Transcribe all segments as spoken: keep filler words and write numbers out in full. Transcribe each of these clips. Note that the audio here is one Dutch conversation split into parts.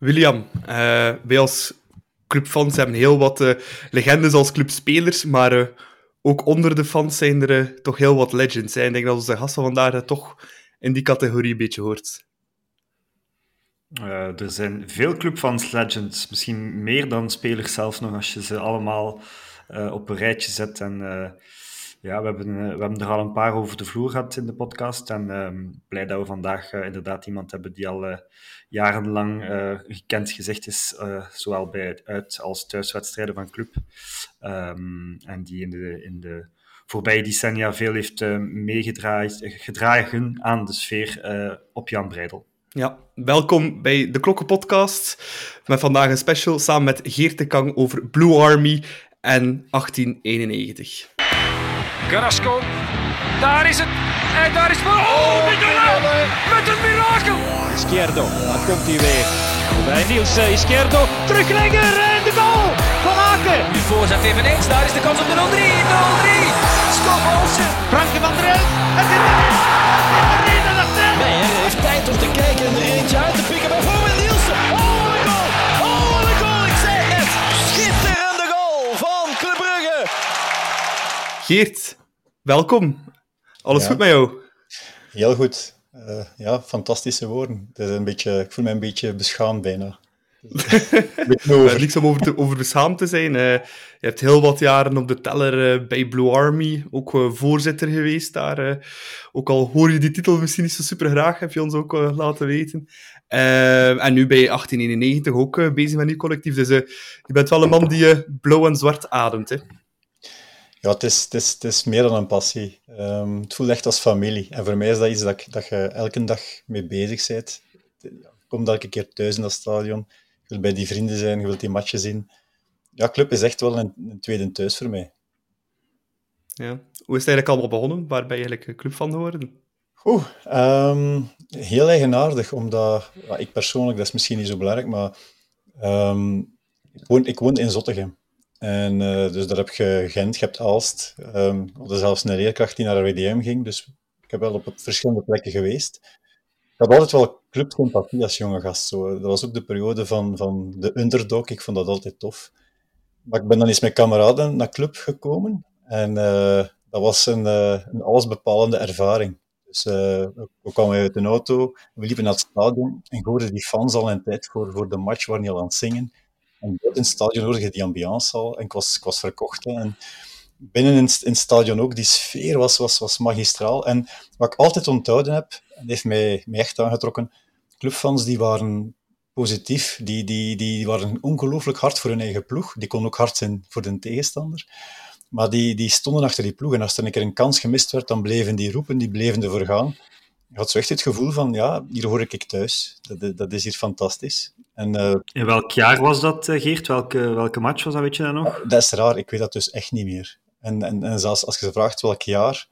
William, uh, wij als clubfans hebben heel wat uh, legendes als clubspelers, maar uh, ook onder de fans zijn er uh, toch heel wat legends. Hè? Ik denk dat onze gast van vandaag uh, toch in die categorie een beetje hoort. Uh, er zijn veel clubfans legends, misschien meer dan spelers zelf nog, als je ze allemaal uh, op een rijtje zet. En uh, ja, we hebben, uh, we hebben er al een paar over de vloer gehad in de podcast. En uh, blij dat we vandaag uh, inderdaad iemand hebben die al uh, jarenlang uh, gekend gezicht is, uh, zowel bij uit- als thuiswedstrijden van club. Um, en die in de, in de voorbije decennia veel heeft uh, meegedragen aan de sfeer uh, op Jan Breydel. Ja, welkom bij de Klokkenpodcast. Met vandaag een special samen met Geert de Cang over Blue Army en achttien eenennegentig. Carrasco, daar is het. En daar is het. Oh, Mignolet! Met een mirakel! Izquierdo, daar komt hij weer. Bij Nielsen, Izquierdo, teruglegger en de goal! Van Aken! Nu voorzet eveneens, daar is de kans op de nul drie. nul drie! Scott Olsen! Frank Van Der Elst! Het is de drie! Meijer heeft tijd om te kijken en er eentje uit te pikken. Bijvoorbeeld Nielsen. Oh, een goal! Oh, een goal! Ik zeg het! Schitterende goal van Club Brugge. Geert, welkom. Alles ja. Goed met jou? Heel goed. Uh, ja, fantastische woorden. Dat is een beetje, ik voel me een beetje beschaamd bijna. uh, niks om over, te, over beschaamd te zijn. Uh, je hebt heel wat jaren op de teller uh, bij Blue Army, ook uh, voorzitter geweest daar. Uh, ook al hoor je die titel misschien niet zo super graag, heb je ons ook uh, laten weten. Uh, en nu bij achttien eenennegentig ook uh, bezig met nieuw collectief. Dus uh, je bent wel een man die uh, blauw en zwart ademt. Hè? Ja, het is, het, is, het is meer dan een passie. Um, het voelt echt als familie. En voor mij is dat iets dat, dat je elke dag mee bezig bent. Ik kom elke keer thuis in dat stadion. Je wilt bij die vrienden zijn, je wilt die matchen zien. Ja, club is echt wel een, een tweede thuis voor mij. Ja. Hoe is het eigenlijk allemaal begonnen? Waar ben je eigenlijk club van geworden? Oeh, um, heel eigenaardig, omdat... Ja, ik persoonlijk, dat is misschien niet zo belangrijk, maar... Um, ik, woon, ik woon in Zottegem. En uh, dus daar heb je Gent, je hebt Aalst. Um, ik had zelfs een leerkracht die naar W D M ging, dus ik heb wel op verschillende plekken geweest. Ik had altijd wel clubsympathie als jonge gast. Zo. Dat was ook de periode van, van de underdog. Ik vond dat altijd tof. Maar ik ben dan eens met kameraden naar club gekomen. En uh, dat was een, uh, een allesbepalende ervaring. Dus uh, we kwamen uit de auto, we liepen naar het stadion en hoorden die fans al een tijd voor, voor de match, waren die al aan het zingen. En in het stadion hoorde je die ambiance al en ik was, ik was verkocht. Hè. En binnen in, in het stadion ook, die sfeer was, was, was magistraal. En wat ik altijd onthouden heb, en heeft mij, mij echt aangetrokken, clubfans die waren positief, die, die, die waren ongelooflijk hard voor hun eigen ploeg, die konden ook hard zijn voor de tegenstander, maar die, die stonden achter die ploeg en als er een keer een kans gemist werd, dan bleven die roepen, die bleven ervoor gaan. Ik had zo echt het gevoel van, ja, hier hoor ik thuis, dat, dat is hier fantastisch. En, uh, in welk jaar was dat, Geert? Welke, welke match was dat, weet je dat nog? Dat is raar, ik weet dat dus echt niet meer. En, en, en zelfs als je ze vraagt welk jaar,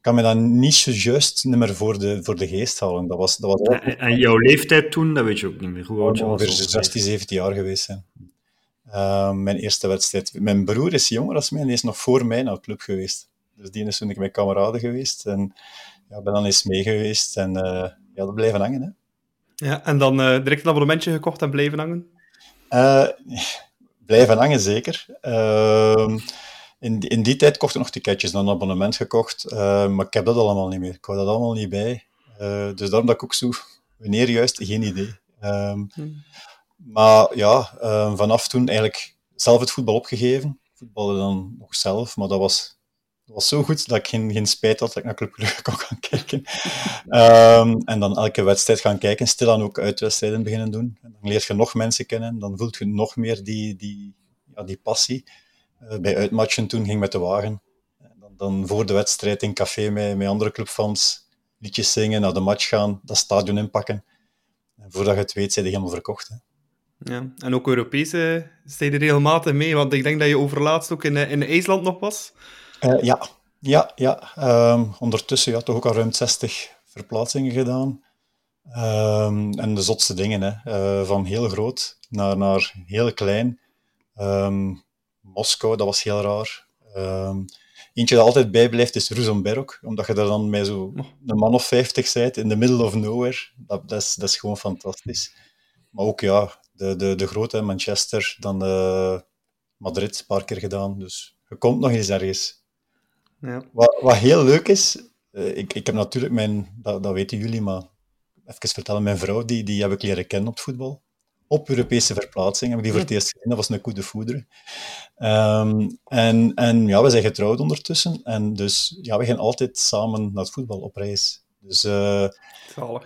kan me dat niet zojuist nummer voor de, voor de geest halen. Dat was, dat was ook... en, en jouw leeftijd toen, dat weet je ook niet meer. Hoe oud je was? Ongeveer zestien, zeventien jaar geweest zijn. Uh, mijn eerste wedstrijd. Mijn broer is jonger dan mij en is nog voor mij naar de club geweest. Dus die is toen ik met kameraden geweest. En ja, ben dan eens mee geweest. En uh, ja, dat blijven hangen. Hè. Ja, en dan uh, direct een abonnementje gekocht en blijven hangen? Uh, blijven hangen, zeker. Uh, In die, in die tijd kocht ik nog ticketjes, dan een abonnement gekocht, uh, maar ik heb dat allemaal niet meer. Ik hou dat allemaal niet bij. Uh, dus daarom dat ik ook zo... Wanneer juist? Geen idee. Um, hmm. Maar ja, um, vanaf toen eigenlijk zelf het voetbal opgegeven. Voetballen dan nog zelf, maar dat was, dat was zo goed dat ik geen, geen spijt had dat ik naar Club Brugge kon gaan kijken. Um, en dan elke wedstrijd gaan kijken, stilaan ook uitwedstrijden beginnen doen. En dan leer je nog mensen kennen, dan voelt je nog meer die, die, ja, die passie. Bij uitmatchen toen ging ik met de wagen. Dan, dan voor de wedstrijd in café met, met andere clubfans liedjes zingen, naar de match gaan, dat stadion inpakken. En voordat je het weet, zijn die helemaal verkocht. Hè. Ja, en ook Europese steden regelmatig mee, want ik denk dat je overlaatst ook in, in IJsland nog was. Uh, ja, ja, ja. Um, ondertussen ja, toch ook al ruim zestig verplaatsingen gedaan. Um, en de zotste dingen, hè. Uh, van heel groot naar, naar heel klein. Um, Moskou, dat was heel raar. Um, eentje dat altijd bijblijft is Ružomberok, omdat je daar dan met zo'n man of vijftig bent, in the middle of nowhere. Dat, dat, is, dat is gewoon fantastisch. maar ook ja, de, de, de grote Manchester, dan uh, Madrid een paar keer gedaan. Dus je komt nog eens ergens. Ja. Wat, wat heel leuk is, uh, ik, ik heb natuurlijk mijn, dat, dat weten jullie, maar even vertellen, mijn vrouw, die, die heb ik leren kennen op voetbal. Op Europese verplaatsing heb ik die voor het eerst gezien. Dat was een coup de foudre. Um, en, en ja, we zijn getrouwd ondertussen. En dus, ja, we gaan altijd samen naar het voetbal op reis. Dus, uh, ja.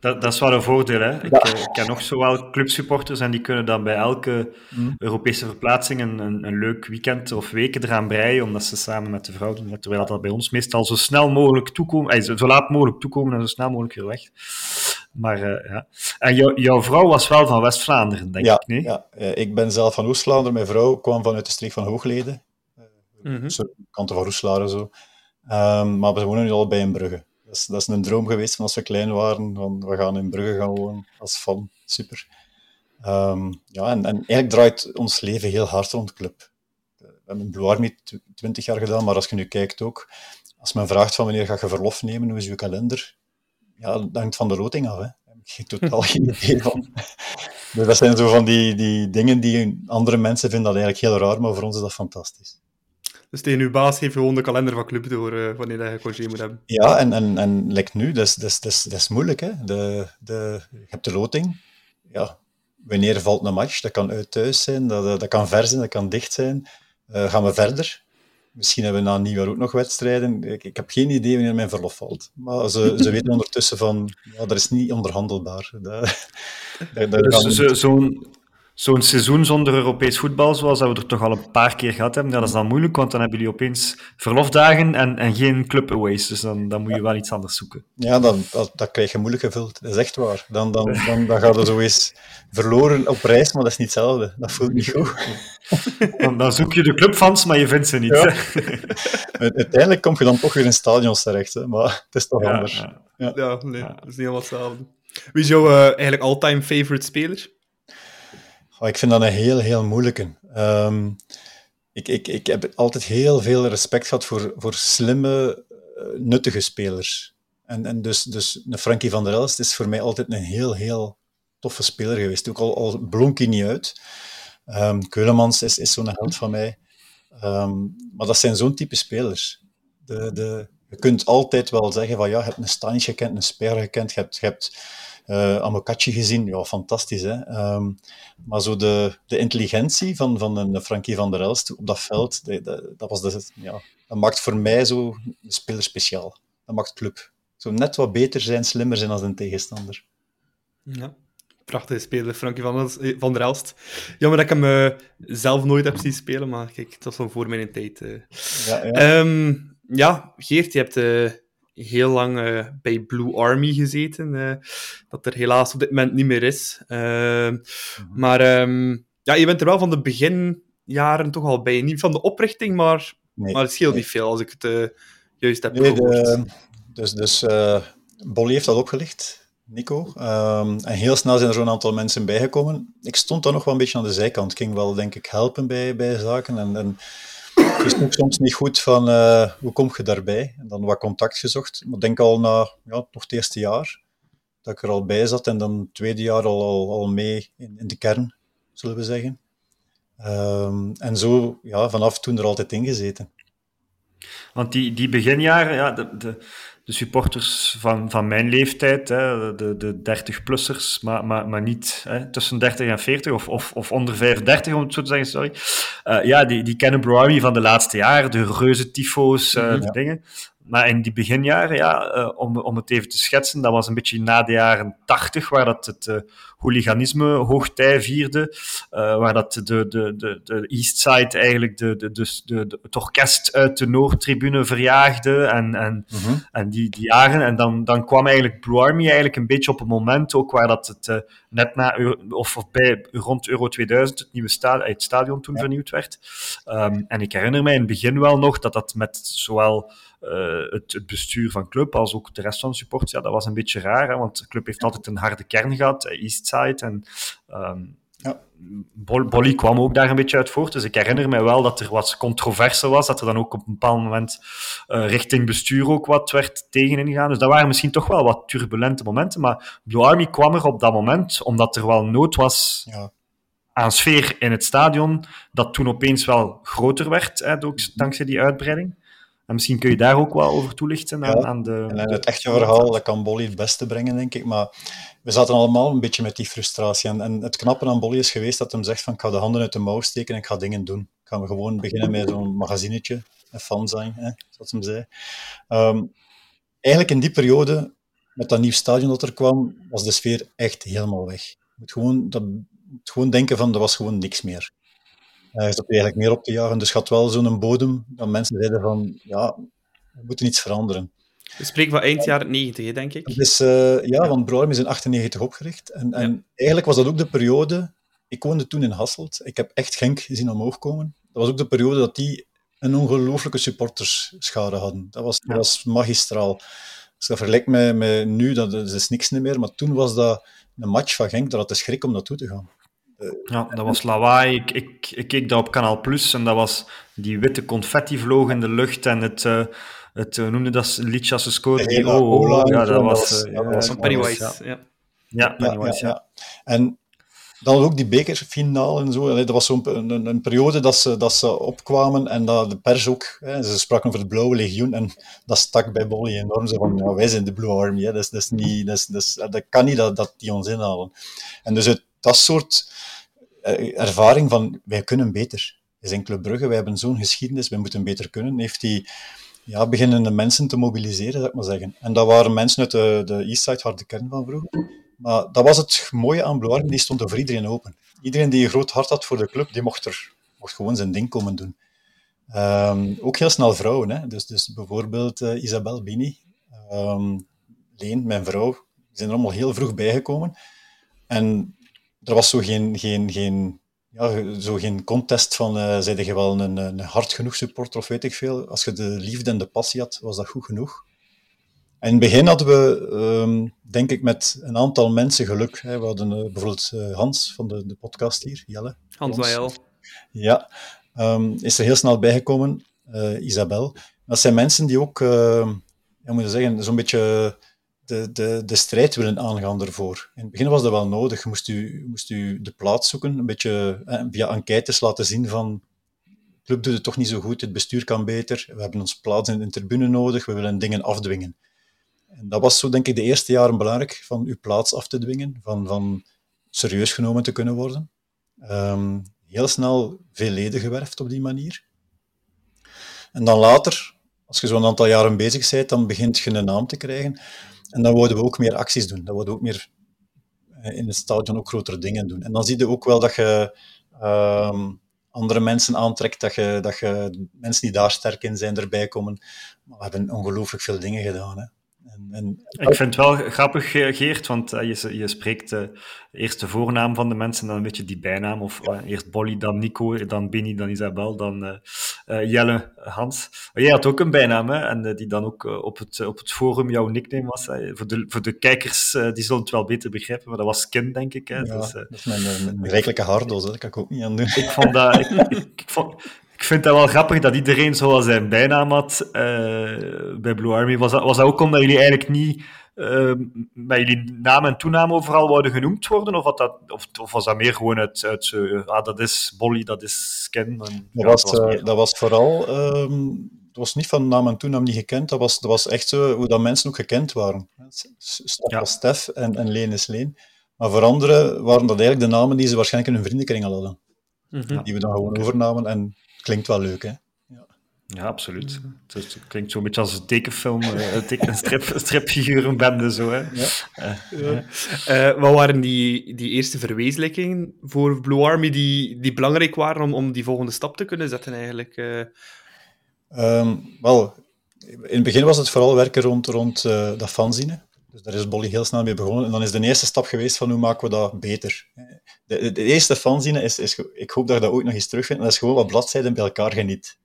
dat, dat is wel een voordeel, hè. Ik, ja. ik ken nog zowel clubsupporters en die kunnen dan bij elke mm. Europese verplaatsing een, een, een leuk weekend of weken eraan breien, omdat ze samen met de vrouw doen. Terwijl dat bij ons meestal zo snel mogelijk toekomen, eh, zo laat mogelijk toekomen en zo snel mogelijk weer weg. Maar uh, ja. En jou, jouw vrouw was wel van West-Vlaanderen, denk ja, ik, nee? Ja, ik ben zelf van Oost-Vlaanderen. Mijn vrouw kwam vanuit de streek van Hoogleden. Mm-hmm. Een soort kanten van Roeselare, zo. Um, maar we wonen nu al bij in Brugge. Dat is, dat is een droom geweest van als we klein waren. Van, we gaan in Brugge gaan wonen als fan. Super. Um, ja, en, en eigenlijk draait ons leven heel hard rond de club. We hebben Blue Army twintig jaar gedaan, maar als je nu kijkt ook, als men vraagt van wanneer ga je verlof nemen, hoe is je kalender? Ja, dat hangt van de loting af, hè. Ik heb totaal geen idee van. Dus dat zijn zo van die, die dingen die andere mensen vinden dat eigenlijk heel raar, maar voor ons is dat fantastisch. Dus tegen uw baas geef je gewoon de kalender van club door uh, wanneer je congé moet hebben. Ja, en, en, en like nu, dat is, dat is, dat is, dat is moeilijk, hè. De, de, je hebt de loting. Ja, wanneer valt een match? Dat kan uit thuis zijn, dat, dat kan ver zijn, dat kan dicht zijn. Uh, gaan we verder? Misschien hebben we na nieuwjaar ook nog wedstrijden. Ik, ik heb geen idee wanneer mijn verlof valt. Maar ze, ze weten ondertussen van... Ja, dat is niet onderhandelbaar. Dat, dat, dat dus zo, zo'n, zo'n seizoen zonder Europees voetbal, zoals dat we er toch al een paar keer gehad hebben, dat is dan moeilijk, want dan hebben jullie opeens verlofdagen en, en geen club-aways. Dus dan, dan moet je ja. wel iets anders zoeken. Ja, dan, dat, dat krijg je moeilijk gevuld. Dat is echt waar. Dan, dan, dan, dan, dan gaat er zo eens verloren op reis, maar dat is niet hetzelfde. Dat voelt niet goed. Dan, dan zoek je de clubfans, maar je vindt ze niet. Ja. Uiteindelijk kom je dan toch weer in stadions terecht, hè? Maar het is toch ja, anders. Ja, ja. ja nee, ja. Dat is niet helemaal hetzelfde. Wie is jouw uh, eigenlijk all-time favorite speler? Oh, ik vind dat een heel, heel moeilijke. Um, ik, ik, ik heb altijd heel veel respect gehad voor, voor slimme, nuttige spelers. En, en dus, dus een Frankie Van Der Elst is voor mij altijd een heel, heel toffe speler geweest. Ook al, al blonk hij niet uit. Um, Keulemans is, is zo'n held van mij. Um, maar dat zijn zo'n type spelers. De, de, je kunt altijd wel zeggen van ja, je hebt een Stanić gekend, een Speer gekend, je hebt... Je hebt Uh, Amokachi gezien, ja, fantastisch, hè. Um, maar zo de, de intelligentie van, van een Frankie Van der Elst op dat veld, de, de, dat, was de, ja, dat maakt voor mij zo een speler speciaal. Dat maakt club. Zo net wat beter zijn, slimmer zijn dan een tegenstander. Ja, prachtige speler, Frankie Van, van der Elst. Jammer dat ik hem uh, zelf nooit heb zien spelen, maar kijk, dat was van voor mijn tijd. Uh. Ja, ja. Um, ja, Geert, je hebt... Uh... heel lang uh, bij Blue Army gezeten, uh, dat er helaas op dit moment niet meer is. Uh, mm-hmm. Maar um, ja, je bent er wel van de beginjaren toch al bij. Niet van de oprichting, maar, nee, maar het scheelt nee. niet veel als ik het uh, juist heb nee, gehoord. Dus, dus uh, Bolly heeft dat opgelicht, Nico. Um, en heel snel zijn er zo'n aantal mensen bijgekomen. Ik stond dan nog wel een beetje aan de zijkant. Ik ging wel, denk ik, helpen bij, bij zaken en... en het is ook soms niet goed van uh, hoe kom je daarbij? En dan wat contact gezocht. Maar ik denk al na ja, toch het eerste jaar dat ik er al bij zat en dan het tweede jaar al, al, al mee in, in de kern, zullen we zeggen. Um, en zo ja, vanaf toen er altijd in gezeten. Want die, die beginjaren, ja, de, de, de supporters van, van mijn leeftijd, hè, de, de dertigplussers, maar, maar, maar niet hè, tussen dertig en veertig, of, of, of onder vijfendertig, om het zo te zeggen, sorry. Uh, ja, die, die kennen Blue Army van de laatste jaren, de reuze tyfo's, uh, mm-hmm, de ja. dingen. Maar in die beginjaren, ja, uh, om, om het even te schetsen, dat was een beetje na de jaren tachtig, waar dat het uh, hooliganisme hoogtij vierde, uh, waar dat de, de, de, de Eastside eigenlijk de, de, de, de, het orkest uit de Noordtribune verjaagde en, en, mm-hmm. en die, die jaren. En dan, dan kwam eigenlijk Blue Army eigenlijk een beetje op een moment ook waar dat het uh, net na, of, of bij, rond Euro tweeduizend het nieuwe sta, het stadion toen ja. vernieuwd werd. Um, en ik herinner mij in het begin wel nog dat dat met zowel... Uh, het, het bestuur van club, als ook de rest van de supporters, ja, dat was een beetje raar, hè, want de club heeft altijd een harde kern gehad, Eastside, en um, Ja. Bolly kwam ook daar een beetje uit voort, dus ik herinner mij wel dat er wat controverse was, dat er dan ook op een bepaald moment uh, richting bestuur ook wat werd tegeningegaan, dus dat waren misschien toch wel wat turbulente momenten, maar Blue Army kwam er op dat moment, omdat er wel nood was ja. aan sfeer in het stadion, dat toen opeens wel groter werd, hè, dankzij die uitbreiding. En misschien kun je daar ook wel over toelichten aan, ja, aan de... En het echte verhaal, dat kan Bolly het beste brengen, denk ik. Maar we zaten allemaal een beetje met die frustratie. En, en het knappe aan Bolly is geweest dat hij zegt van, ik ga de handen uit de mouw steken en ik ga dingen doen. Ik ga gewoon beginnen met zo'n magazinetje. En fan zijn, hè, zoals hij zei. Um, eigenlijk in die periode, met dat nieuw stadion dat er kwam, was de sfeer echt helemaal weg. Je moet gewoon, dat, moet gewoon denken van, er was gewoon niks meer. Hij zat eigenlijk meer op te jagen, dus gaat wel zo'n bodem dat mensen zeiden van, ja, we moeten iets veranderen. We spreken van eind jaren negentig, denk ik. Dus, uh, ja, want Blue Army is in achtennegentig opgericht. En, en ja. eigenlijk was dat ook de periode, ik woonde toen in Hasselt, ik heb echt Genk zien omhoog komen. Dat was ook de periode dat die een ongelooflijke supportersschade hadden. Dat was, ja. dat was magistraal. Dus dat vergelijkt met, met nu, dat is niks meer, maar toen was dat een match van Genk, dat had de schrik om naartoe te gaan. Ja, dat was lawaai. Ik, ik, ik keek dat op Kanaal Plus en dat was die witte confetti vloog in de lucht en het, uh, het uh, noemde dat liedje als ze scoorde. Oh, oh, ja, dat was van Pennywise. Ja, Pennywise. En dan ook die bekerfinale en zo. Dat was zo'n een, een periode dat ze, dat ze opkwamen en dat de pers ook, hè, ze spraken over het Blauwe Legioen en dat stak bij Bolly enorm. Ze van, ja, wij zijn de Blue Army, hè. Dat, is, dat, is niet, dat, is, dat, is, dat kan niet dat, dat die ons inhalen. En dus het dat soort ervaring van, wij kunnen beter. We zijn Club Brugge, wij hebben zo'n geschiedenis, wij moeten beter kunnen. Heeft die ja, beginnende mensen te mobiliseren, zou ik maar zeggen. En dat waren mensen uit de, de Eastside, harde kern van vroeger. Maar dat was het mooie aan Blue Army, die stond voor iedereen open. Iedereen die een groot hart had voor de club, die mocht, er, mocht gewoon zijn ding komen doen. Um, ook heel snel vrouwen, hè? Dus, dus bijvoorbeeld uh, Isabel, Bini, um, Leen, mijn vrouw, die zijn er allemaal heel vroeg bijgekomen. En er was zo geen, geen, geen, ja, zo geen contest van, uh, zeide je wel een, een hard genoeg supporter of weet ik veel. Als je de liefde en de passie had, was dat goed genoeg. En in het begin hadden we, um, denk ik, met een aantal mensen geluk. Hè. We hadden uh, bijvoorbeeld uh, Hans van de, de podcast hier, Jelle. Hans Breydel. Ja, um, is er heel snel bijgekomen, uh, Isabel. Dat zijn mensen die ook, uh, ja, moet je zeggen, zo'n beetje... De, de, de strijd willen aangaan ervoor. In het begin was dat wel nodig. Je moest u, moest u de plaats zoeken, een beetje eh, via enquêtes laten zien van de club doet het toch niet zo goed, het bestuur kan beter, we hebben ons plaats in de tribune nodig, we willen dingen afdwingen. En dat was zo, denk ik, de eerste jaren belangrijk, van uw plaats af te dwingen, van, van serieus genomen te kunnen worden. Um, heel snel veel leden gewerfd op die manier. En dan later, als je zo'n aantal jaren bezig bent, dan begint je een naam te krijgen. En dan wilden we ook meer acties doen. Dan wilden we ook meer in het stadion ook grotere dingen doen. En dan zie je ook wel dat je uh, andere mensen aantrekt, dat je, dat je mensen die daar sterk in zijn, erbij komen. Maar we hebben ongelooflijk veel dingen gedaan, hè. En, en... Ik vind het wel grappig, Geert, want je, je spreekt uh, eerst de voornaam van de mensen, dan een beetje die bijnaam, of uh, eerst Bolly, dan Nico, dan Bini, dan Isabel, dan uh, uh, Jelle, Hans. Oh, jij had ook een bijnaam, hè, en uh, die dan ook uh, op, het, uh, op het forum jouw nickname was. Hè. Voor, de, voor de kijkers, uh, die zullen het wel beter begrijpen, maar dat was kind, denk ik. Hè. Ja, dus, uh, dat is mijn, mijn, mijn rijkelijke haardos, dat kan ik ook niet aan doen. Ik vond dat... Ik, ik, ik, ik vond, Ik vind dat wel grappig dat iedereen zoals zijn bijnaam had uh, bij Blue Army. Was dat, was dat ook omdat jullie eigenlijk niet uh, bij jullie naam en toenaam overal wouden genoemd worden? Of, had dat, of, of was dat meer gewoon uit, uit uh, ah, dat is Bolly, dat is Ken? Dat, ja, was, dat, was meer... dat was vooral, um, het was niet van naam en toenaam niet gekend, dat was, dat was echt zo, hoe dat mensen ook gekend waren. Stef ja. was Stef en, en Leen is Leen. Maar voor anderen waren dat eigenlijk de namen die ze waarschijnlijk in hun vriendenkring hadden. Mm-hmm. Die we dan gewoon okay. overnamen en... Klinkt wel leuk, hè? Ja, ja absoluut. Het, is, het klinkt zo'n beetje als een tekenfilm, een tekenstrip, stripfigurenbende, zo, hè. Ja. Uh, ja. Uh, wat waren die, die eerste verwezenlijkingen voor Blue Army die, die belangrijk waren om, om die volgende stap te kunnen zetten, eigenlijk? Uh... Um, wel, in het begin was het vooral werken rond, rond uh, dat fanzine. Dus daar is Bolly heel snel mee begonnen. En dan is de eerste stap geweest van hoe maken we dat beter. De, de, de eerste fanzine is, is, ik hoop dat je dat ook nog eens terugvindt, en dat is gewoon wat bladzijden bij elkaar geniet.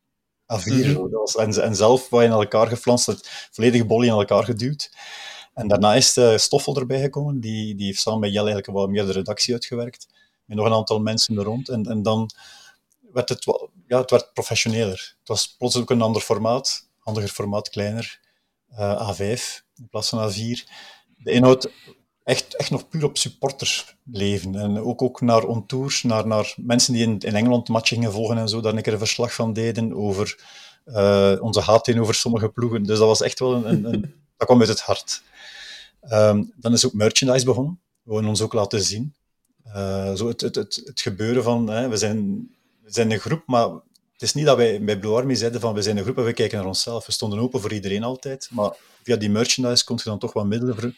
A vier, en, en zelf wat in elkaar geflanst, het volledige Bolly in elkaar geduwd. En daarna is de Stoffel erbij gekomen, die, die heeft samen met Jelle eigenlijk wel meer de redactie uitgewerkt. met nog een aantal mensen er rond. En, en dan werd het, ja, het werd professioneler. Het was plots ook een ander formaat, handiger formaat, kleiner, uh, A vijf in plaats van A vier. De inhoud echt, echt nog puur op supporters leven. En ook, ook naar ontours, naar, naar mensen die in, in Engeland matchen gingen volgen en zo, daar een keer een verslag van deden over uh, onze haat tegenover sommige ploegen. Dus dat was echt wel een... een, een dat kwam uit het hart. Um, dan is ook merchandise begonnen. We willen ons ook laten zien. Uh, zo het, het, het, het gebeuren van... Hè, we, zijn, we zijn een groep, maar het is niet dat wij bij Blue Army zeiden van we zijn een groep en we kijken naar onszelf. We stonden open voor iedereen altijd. Maar via die merchandise kon je dan toch wat middelen voor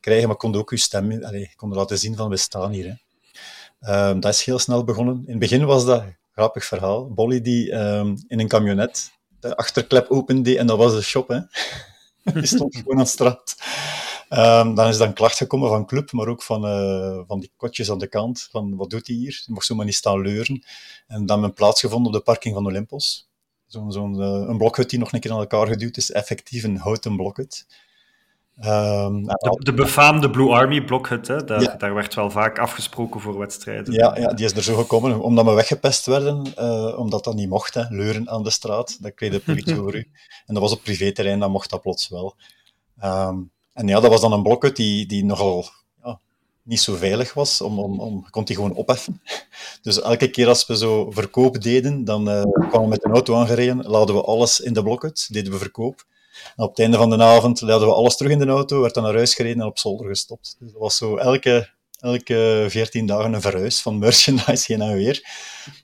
krijgen, maar kon ook je stem... Allez, kon laten zien van we staan hier. Hè. Um, dat is heel snel begonnen. In het begin was dat een grappig verhaal. Bolly die um, in een camionet de achterklep opende en dat was de shop. Hè. Die stond gewoon aan de straat. Um, dan is dan klacht gekomen van club, maar ook van, uh, van die kotjes aan de kant. Van, wat doet hij hier? Je mocht zomaar niet staan leuren. En dan mijn plaats gevonden op de parking van Olympos. Zo'n, zo'n, uh, een blokhut die nog een keer aan elkaar geduwd is. Effectief een houten blokhut. Um, de, de befaamde Blue Army blokhut, hè? Daar, ja. Daar werd wel vaak afgesproken voor wedstrijden. Ja, ja, die is er zo gekomen. Omdat we weggepest werden, uh, omdat dat niet mocht. Hè? Leuren aan de straat, dat kreeg de politie over u. En dat was op privéterrein, dan mocht dat plots wel. Um, En ja, dat was dan een blokhut die, die nogal ja, niet zo veilig was. Om, om, om, kon die gewoon opheffen. Dus elke keer als we zo verkoop deden, dan uh, kwamen we met een auto aangereden, laden we alles in de blokhut, deden we verkoop. En op het einde van de avond laden we alles terug in de auto, werd dan naar huis gereden en op zolder gestopt. Dus dat was zo elke, elke veertien dagen een verhuis van merchandise heen en weer.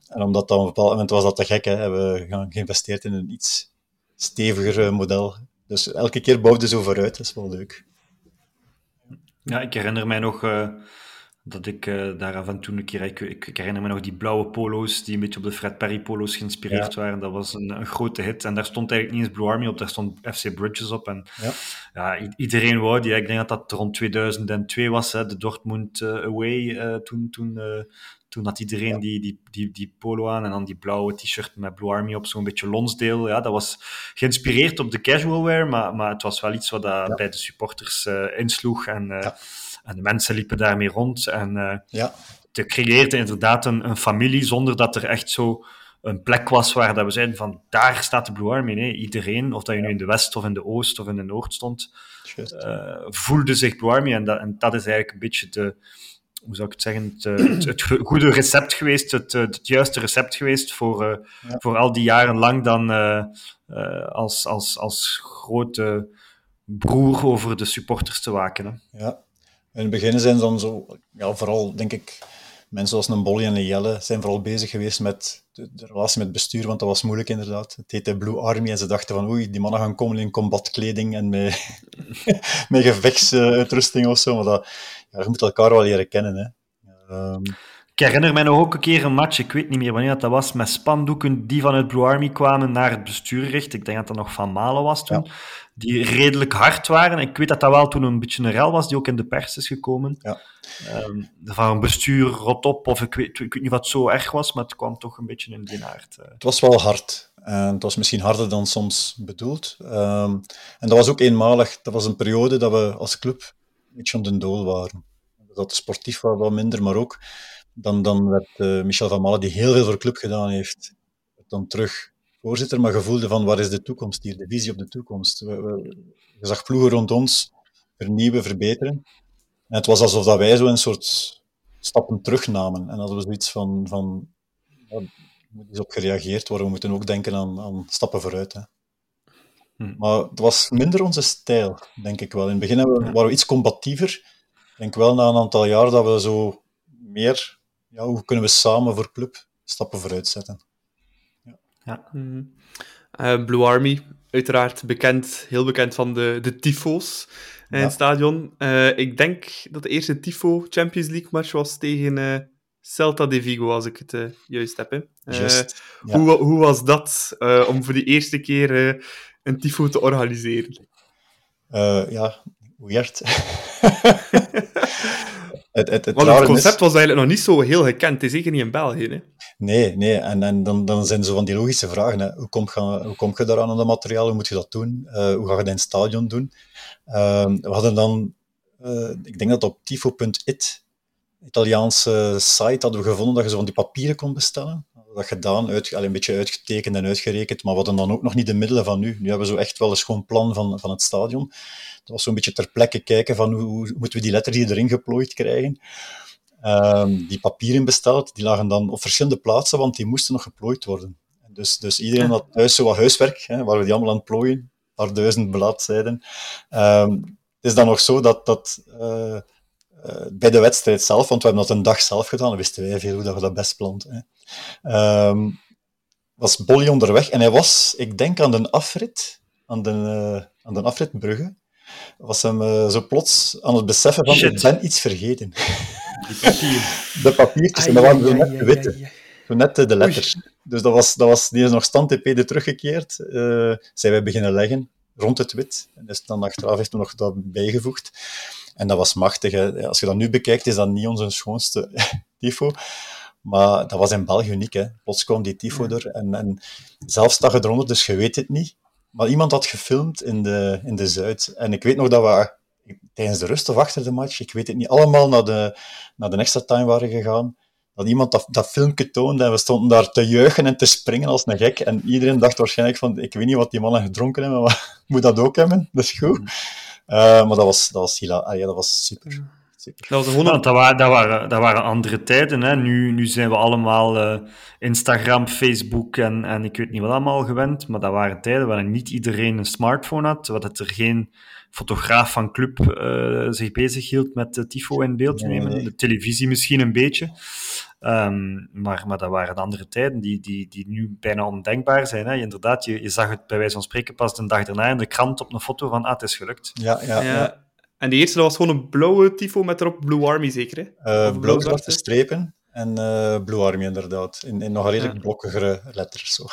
En omdat dat op een bepaald moment was dat te gek, hè, hebben we geïnvesteerd in een iets steviger model. Dus elke keer bouwden ze vooruit, dat is wel leuk. Ja, ik herinner mij nog uh, dat ik uh, daar af en toe een keer... Ik, ik, ik herinner me nog die blauwe polo's, die een beetje op de Fred Perry polo's geïnspireerd ja. waren. Dat was een, een grote hit. En daar stond eigenlijk niet eens Blue Army op, daar stond F C Bridges op. En ja, ja i- iedereen wou die. Ik denk dat dat rond tweeduizend twee was, hè, de Dortmund uh, away. Uh, toen, toen, uh, toen had iedereen ja. die, die, die, die polo aan en dan die blauwe t-shirt met Blue Army op, zo'n beetje Lonsdale. Ja, dat was geïnspireerd op de casual wear, maar, maar het was wel iets wat dat ja. bij de supporters uh, insloeg. En, uh, ja. en de mensen liepen daarmee rond. En uh, ja. het creëerde inderdaad een, een familie, zonder dat er echt zo een plek was waar dat we zeiden van daar staat de Blue Army. Nee, iedereen, of dat je nu in de west of in de oost of in de noord stond, uh, voelde zich Blue Army. En dat, en dat is eigenlijk een beetje de... hoe zou ik het zeggen, het, het, het goede recept geweest, het, het juiste recept geweest voor, uh, ja. voor al die jaren lang dan uh, uh, als, als, als grote broer over de supporters te waken. Hè. Ja, in het begin zijn ze dan zo, ja, vooral denk ik, mensen zoals een Bolly en een Jelle zijn vooral bezig geweest met de, de relatie met het bestuur, want dat was moeilijk inderdaad. Het heette Blue Army en ze dachten van oei, die mannen gaan komen in combatkleding en met, met gevechtsuitrusting of zo, maar dat... Ja, je moet elkaar wel leren kennen. Hè. Um... Ik herinner mij nog ook een keer een match, ik weet niet meer wanneer dat was, met spandoeken die vanuit Blue Army kwamen naar het bestuur gericht. Ik denk dat dat nog Van Malen was toen. Ja. Die redelijk hard waren. Ik weet dat dat wel toen een beetje een rel was, die ook in de pers is gekomen. Ja. Um, van een bestuur rot op, of ik weet, ik weet niet wat zo erg was, maar het kwam toch een beetje in die aard. Uh. Het was wel hard. En het was misschien harder dan soms bedoeld. Um, en dat was ook eenmalig. Dat was een periode dat we als club een beetje om de dool waren. Dat sportief was wat minder, maar ook dan, dan werd uh, Michel van Malen, die heel veel voor club gedaan heeft, dan terug voorzitter, maar gevoelde van waar is de toekomst hier, de visie op de toekomst. We, we, je zag ploegen rond ons vernieuwen, verbeteren. En het was alsof dat wij zo een soort stappen terugnamen. En hadden we zoiets van, van nou, er moet iets op gereageerd worden, we moeten ook denken aan, aan stappen vooruit. Hè. Hm. Maar het was minder onze stijl, denk ik wel. In het begin we, waren we iets combatiever. Ik denk wel na een aantal jaar dat we zo meer... Ja, hoe kunnen we samen voor club stappen vooruit zetten? Ja. Ja. Mm-hmm. Uh, Blue Army, uiteraard bekend, heel bekend van de, de tyfo's in ja. het stadion. Uh, ik denk dat de eerste tyfo Champions League match was tegen... Uh, Celta de Vigo, als ik het uh, juist heb. Hè. Uh, Just, ja. hoe, hoe was dat uh, om voor de eerste keer uh, een tifo te organiseren? Uh, ja, weird. het, het, het, Want het concept is... was eigenlijk nog niet zo heel gekend. Zeker niet in België. Hè? Nee, nee. En, en dan, dan zijn zo van die logische vragen. Hè. Hoe kom je, hoe kom je daaraan aan dat materiaal? Hoe moet je dat doen? Uh, hoe ga je dat in het stadion doen? Uh, we hadden dan... Uh, ik denk dat op tifo punt i t Italiaanse site hadden we gevonden dat je zo van die papieren kon bestellen. Dat gedaan, uit, een beetje uitgetekend en uitgerekend, maar we hadden dan ook nog niet de middelen van nu. Nu hebben we zo echt wel een schoon plan van, van het stadion. Dat was zo'n beetje ter plekke kijken van hoe, hoe moeten we die letters hier erin geplooid krijgen. Um, die papieren besteld, die lagen dan op verschillende plaatsen, want die moesten nog geplooid worden. Dus, dus iedereen had thuis zo wat huiswerk, hè, waar we die allemaal aan het plooien, een paar duizend bladzijden. Um, het is dan nog zo dat... dat uh, Uh, bij de wedstrijd zelf, want we hebben dat een dag zelf gedaan, dan wisten wij veel hoe dat we dat best planten. Um, was Bolly onderweg en hij was, ik denk aan de afrit, aan de, uh, aan de afrit Brugge, was hem uh, zo plots aan het beseffen van, Shit. Ik ben iets vergeten. Die papier. De papiertjes, en dat waren zo net de witte. Zo net de letters. Oei. Dus dat was, dat was, die is nog stand-T P D teruggekeerd, uh, zijn wij beginnen leggen, rond het wit. En dus dan achteraf heeft hij nog dat bijgevoegd. En dat was machtig. Hè. Als je dat nu bekijkt, is dat niet onze schoonste tifo. Maar dat was in België uniek. Hè. Plots kwam die tifo er. En, en zelf staat je eronder, dus je weet het niet. Maar iemand had gefilmd in de, in de Zuid. En ik weet nog dat we tijdens de rust of achter de match, ik weet het niet, allemaal naar de, naar de extra time waren gegaan. Dat iemand dat, dat filmpje toonde en we stonden daar te juichen en te springen als een gek. En iedereen dacht waarschijnlijk van, ik weet niet wat die mannen gedronken hebben, maar moet dat ook hebben, dat is goed. Uh, maar dat was, dat was, ah, ja, dat was super. super. Dat, was dat, waren, dat, waren, dat waren andere tijden. Hè. Nu, nu zijn we allemaal uh, Instagram, Facebook en, en ik weet niet wat allemaal gewend, maar dat waren tijden waarin niet iedereen een smartphone had, zodat er geen fotograaf van club uh, zich bezighield met uh, tifo in beeld te nemen. Nee, nee. De televisie misschien een beetje. Um, maar, maar dat waren andere tijden die, die, die nu bijna ondenkbaar zijn. Hè? Je, inderdaad, je, je zag het bij wijze van spreken pas de dag daarna in de krant op een foto van ah, het is gelukt. Ja, ja, ja. ja. En die eerste dat was gewoon een blauwe tifo met erop Blue Army, zeker? Hè? Uh, Blauw-zwarte strepen en uh, Blue Army, inderdaad. In, in nog een redelijk ja. blokkigere letters. Zo.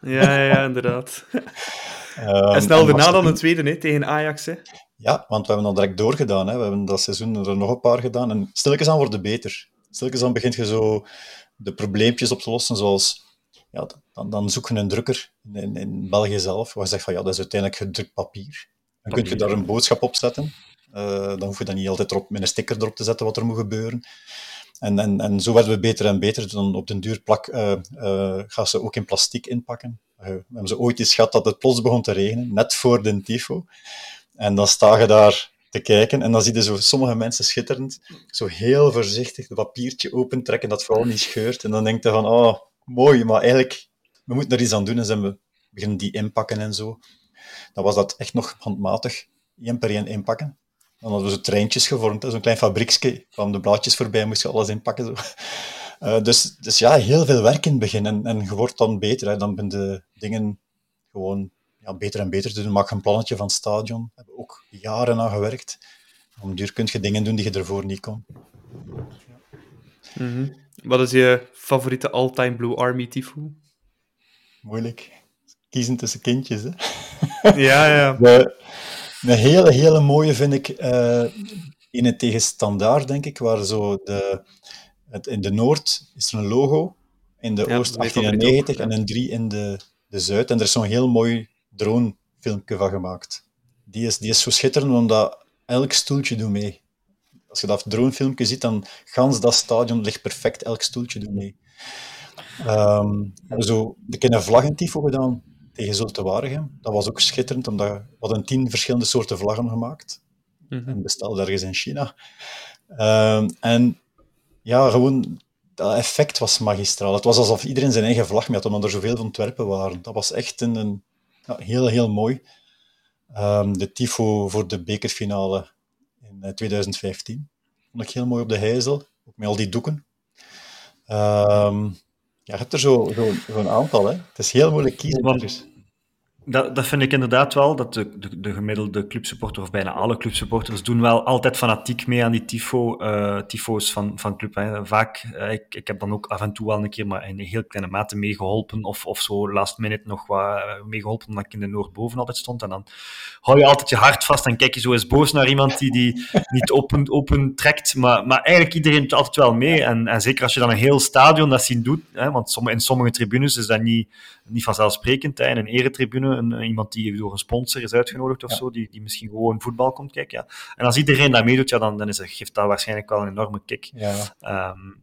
Ja, ja, inderdaad. Um, en snel daarna dan een tweede, hè, tegen Ajax. Hè? Ja, want we hebben dat direct doorgedaan. Hè. We hebben dat seizoen er nog een paar gedaan. En stilletjes aan worden beter. Stilletjes aan begint je zo de probleempjes op te lossen, zoals... Ja, dan, dan zoek je een drukker in, in België zelf, waar je zegt van ja, dat is uiteindelijk gedrukt papier. Dan papier, kun je daar een boodschap op zetten. Uh, dan hoef je dat niet altijd erop, met een sticker erop te zetten wat er moet gebeuren. En, en, en zo werden we beter en beter. Dan op den duur plak, uh, uh, gaan ze ook in plastic inpakken. Uh, we hebben ze ooit eens gehad dat het plots begon te regenen, net voor de tifo. En dan sta je daar te kijken en dan zie je zo, sommige mensen schitterend, zo heel voorzichtig het papiertje opentrekken, dat vooral niet scheurt. En dan denk je van, oh, mooi, maar eigenlijk, we moeten er iets aan doen. En zijn we beginnen die inpakken en zo. Dan was dat echt nog handmatig, één per één inpakken. Dan hadden we zo treintjes gevormd, hè, zo'n klein fabriekje. Kwamen de blaadjes voorbij, moest je alles inpakken. Zo. Uh, dus, dus ja, heel veel werk in het begin. En, en je wordt dan beter. Hè. Dan ben de dingen gewoon ja, beter en beter te doen. Maak een plannetje van het stadion. Daar hebben we ook jaren aan gewerkt. Om duur kun je dingen doen die je ervoor niet kon. Ja. Mm-hmm. Wat is je favoriete all-time Blue Army tifo? Moeilijk. Kiezen tussen kindjes, hè. Ja, ja. De, Een hele, hele mooie vind ik uh, in het tegenstandaard, denk ik, waar zo de, het, in de Noord is er een logo, in de ja, Oost achttien negentig en een drie in de, de Zuid. En er is zo'n heel mooi dronefilmpje van gemaakt. Die is, die is zo schitterend, omdat elk stoeltje doet mee. Als je dat dronefilmpje ziet, dan gans dat stadion ligt perfect, elk stoeltje doet mee. Um, hebben zo de kinderen vlaggentifo gedaan. Tegen Zulte Waregem. Dat was ook schitterend, omdat we hadden tien verschillende soorten vlaggen gemaakt. Mm-hmm. En besteld ergens in China. Um, en ja, gewoon, dat effect was magistraal. Het was alsof iedereen zijn eigen vlag mee had, omdat er zoveel ontwerpen waren. Dat was echt een, een ja, heel, heel mooi. Um, de tifo voor de bekerfinale in twintig vijftien. Vond ik heel mooi op de Heizel, ook met al die doeken. Um, Ja, je hebt er zo'n zo, zo aantal, hè. Het is heel moeilijk kiezen. Want, dat, dat vind ik inderdaad wel, dat de, de, de gemiddelde clubsupporter, of bijna alle clubsupporters, doen wel altijd fanatiek mee aan die tifo, uh, tifo's van, van club. Hè. Vaak, uh, ik, ik heb dan ook af en toe wel een keer, maar in heel kleine mate meegeholpen, of, of zo last minute nog wat meegeholpen, omdat ik in de Noordboven altijd stond. En dan hou je altijd je hart vast en kijk je zo eens boos naar iemand die die niet open, open trekt. Maar, maar eigenlijk iedereen doet altijd wel mee. En, en zeker als je dan een heel stadion dat zien doet, hè, want in sommige tribunes is dat niet, niet vanzelfsprekend. Hè. In een eretribune een, een, iemand die door een sponsor is uitgenodigd of ja. zo, die, die misschien gewoon voetbal komt kijken. Ja. En als iedereen dat meedoet, ja, dan, dan is er, geeft dat waarschijnlijk wel een enorme kick. Ja. Um,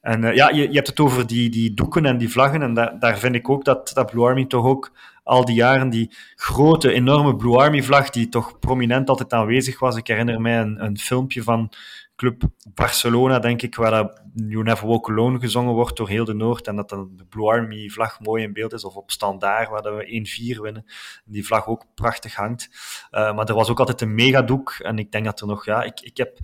en uh, ja, je, je hebt het over die, die doeken en die vlaggen, en da, daar vind ik ook dat, dat Blue Army toch ook al die jaren die grote, enorme Blue Army-vlag, die toch prominent altijd aanwezig was. Ik herinner mij een, een filmpje van Club Barcelona, denk ik, waar dat You Never Walk Alone gezongen wordt door heel de Noord, en dat de Blue Army-vlag mooi in beeld is, of op Standaard, waar dat we één vier winnen, en die vlag ook prachtig hangt. Uh, maar er was ook altijd een megadoek, en ik denk dat er nog, ja, ik, ik heb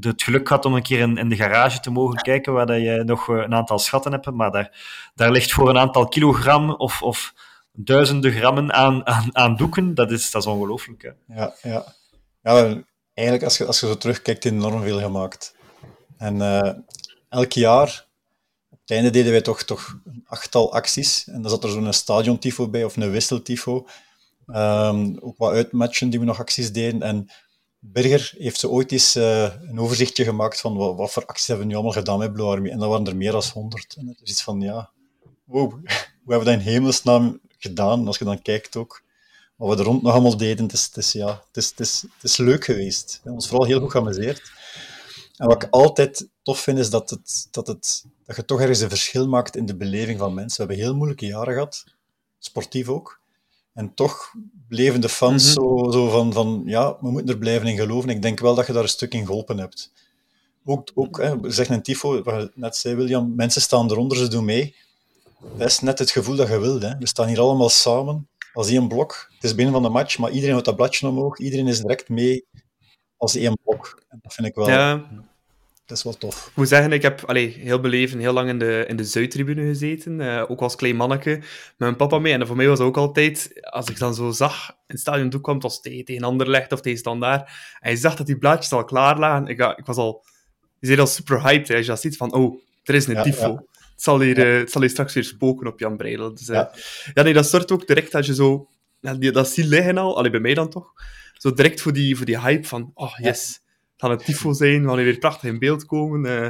het geluk gehad om een keer in, in de garage te mogen kijken, waar dat je nog een aantal schatten hebt, maar daar, daar ligt voor een aantal kilogram of... of duizenden grammen aan, aan, aan doeken, dat is, dat is ongelooflijk. Hè? Ja, ja. ja eigenlijk, als je, als je zo terugkijkt, enorm veel gemaakt. En uh, elk jaar, op het einde deden wij toch, toch een achttal acties, en daar zat er zo'n stadiontifo bij, of een wisseltifo. Um, ook wat uitmatchen die we nog acties deden. En Birger heeft zo ooit eens uh, een overzichtje gemaakt van wat, wat voor acties hebben we nu allemaal gedaan met Blue Army. En dat waren er meer dan honderd. En het is iets van, ja, wow, hoe hebben we dat in hemelsnaam gedaan, als je dan kijkt ook wat we er rond nog allemaal deden. Het is, het is, ja, het is, het is, het is leuk geweest. We hebben ons vooral heel goed geamuseerd. En wat ik altijd tof vind, is dat, het, dat, het, dat je toch ergens een verschil maakt in de beleving van mensen. We hebben heel moeilijke jaren gehad, sportief ook. En toch bleven de fans mm-hmm. zo, zo van, van, ja, we moeten er blijven in geloven. Ik denk wel dat je daar een stuk in geholpen hebt. Ook, ook hè, zeg een tifo, wat je net zei, William, mensen staan eronder, ze doen mee. Dat is net het gevoel dat je wilt. Hè. We staan hier allemaal samen, als één blok. Het is begin van de match, maar iedereen houdt dat bladje omhoog. Iedereen is direct mee als één blok. En dat vind ik wel... Ja. Dat is wel tof. Ik moet zeggen, ik heb allee, heel beleefd heel lang in de, in de Zuidtribune gezeten. Uh, ook als klein manneke. Met mijn papa mee. En voor mij was dat ook altijd... Als ik dan zo zag, in het stadion toe kwam, het was tegen Anderlecht of tegen Standaard. En je zag dat die blaadjes al klaar lagen. Ik, ik was al... Je bent al super hyped. Hè. Als je dat ziet van, oh, er is een ja, tifo. Ja. Het zal, hier, ja. uh, het zal hier straks weer spoken op Jan Breydel. Dus, uh, ja. ja, nee, dat stort ook direct als je zo... Ja, die, dat ziet liggen al, allee, bij mij dan toch. Zo direct voor die, voor die hype van, oh yes, het gaat een tifo zijn, we gaan hier weer prachtig in beeld komen. Uh,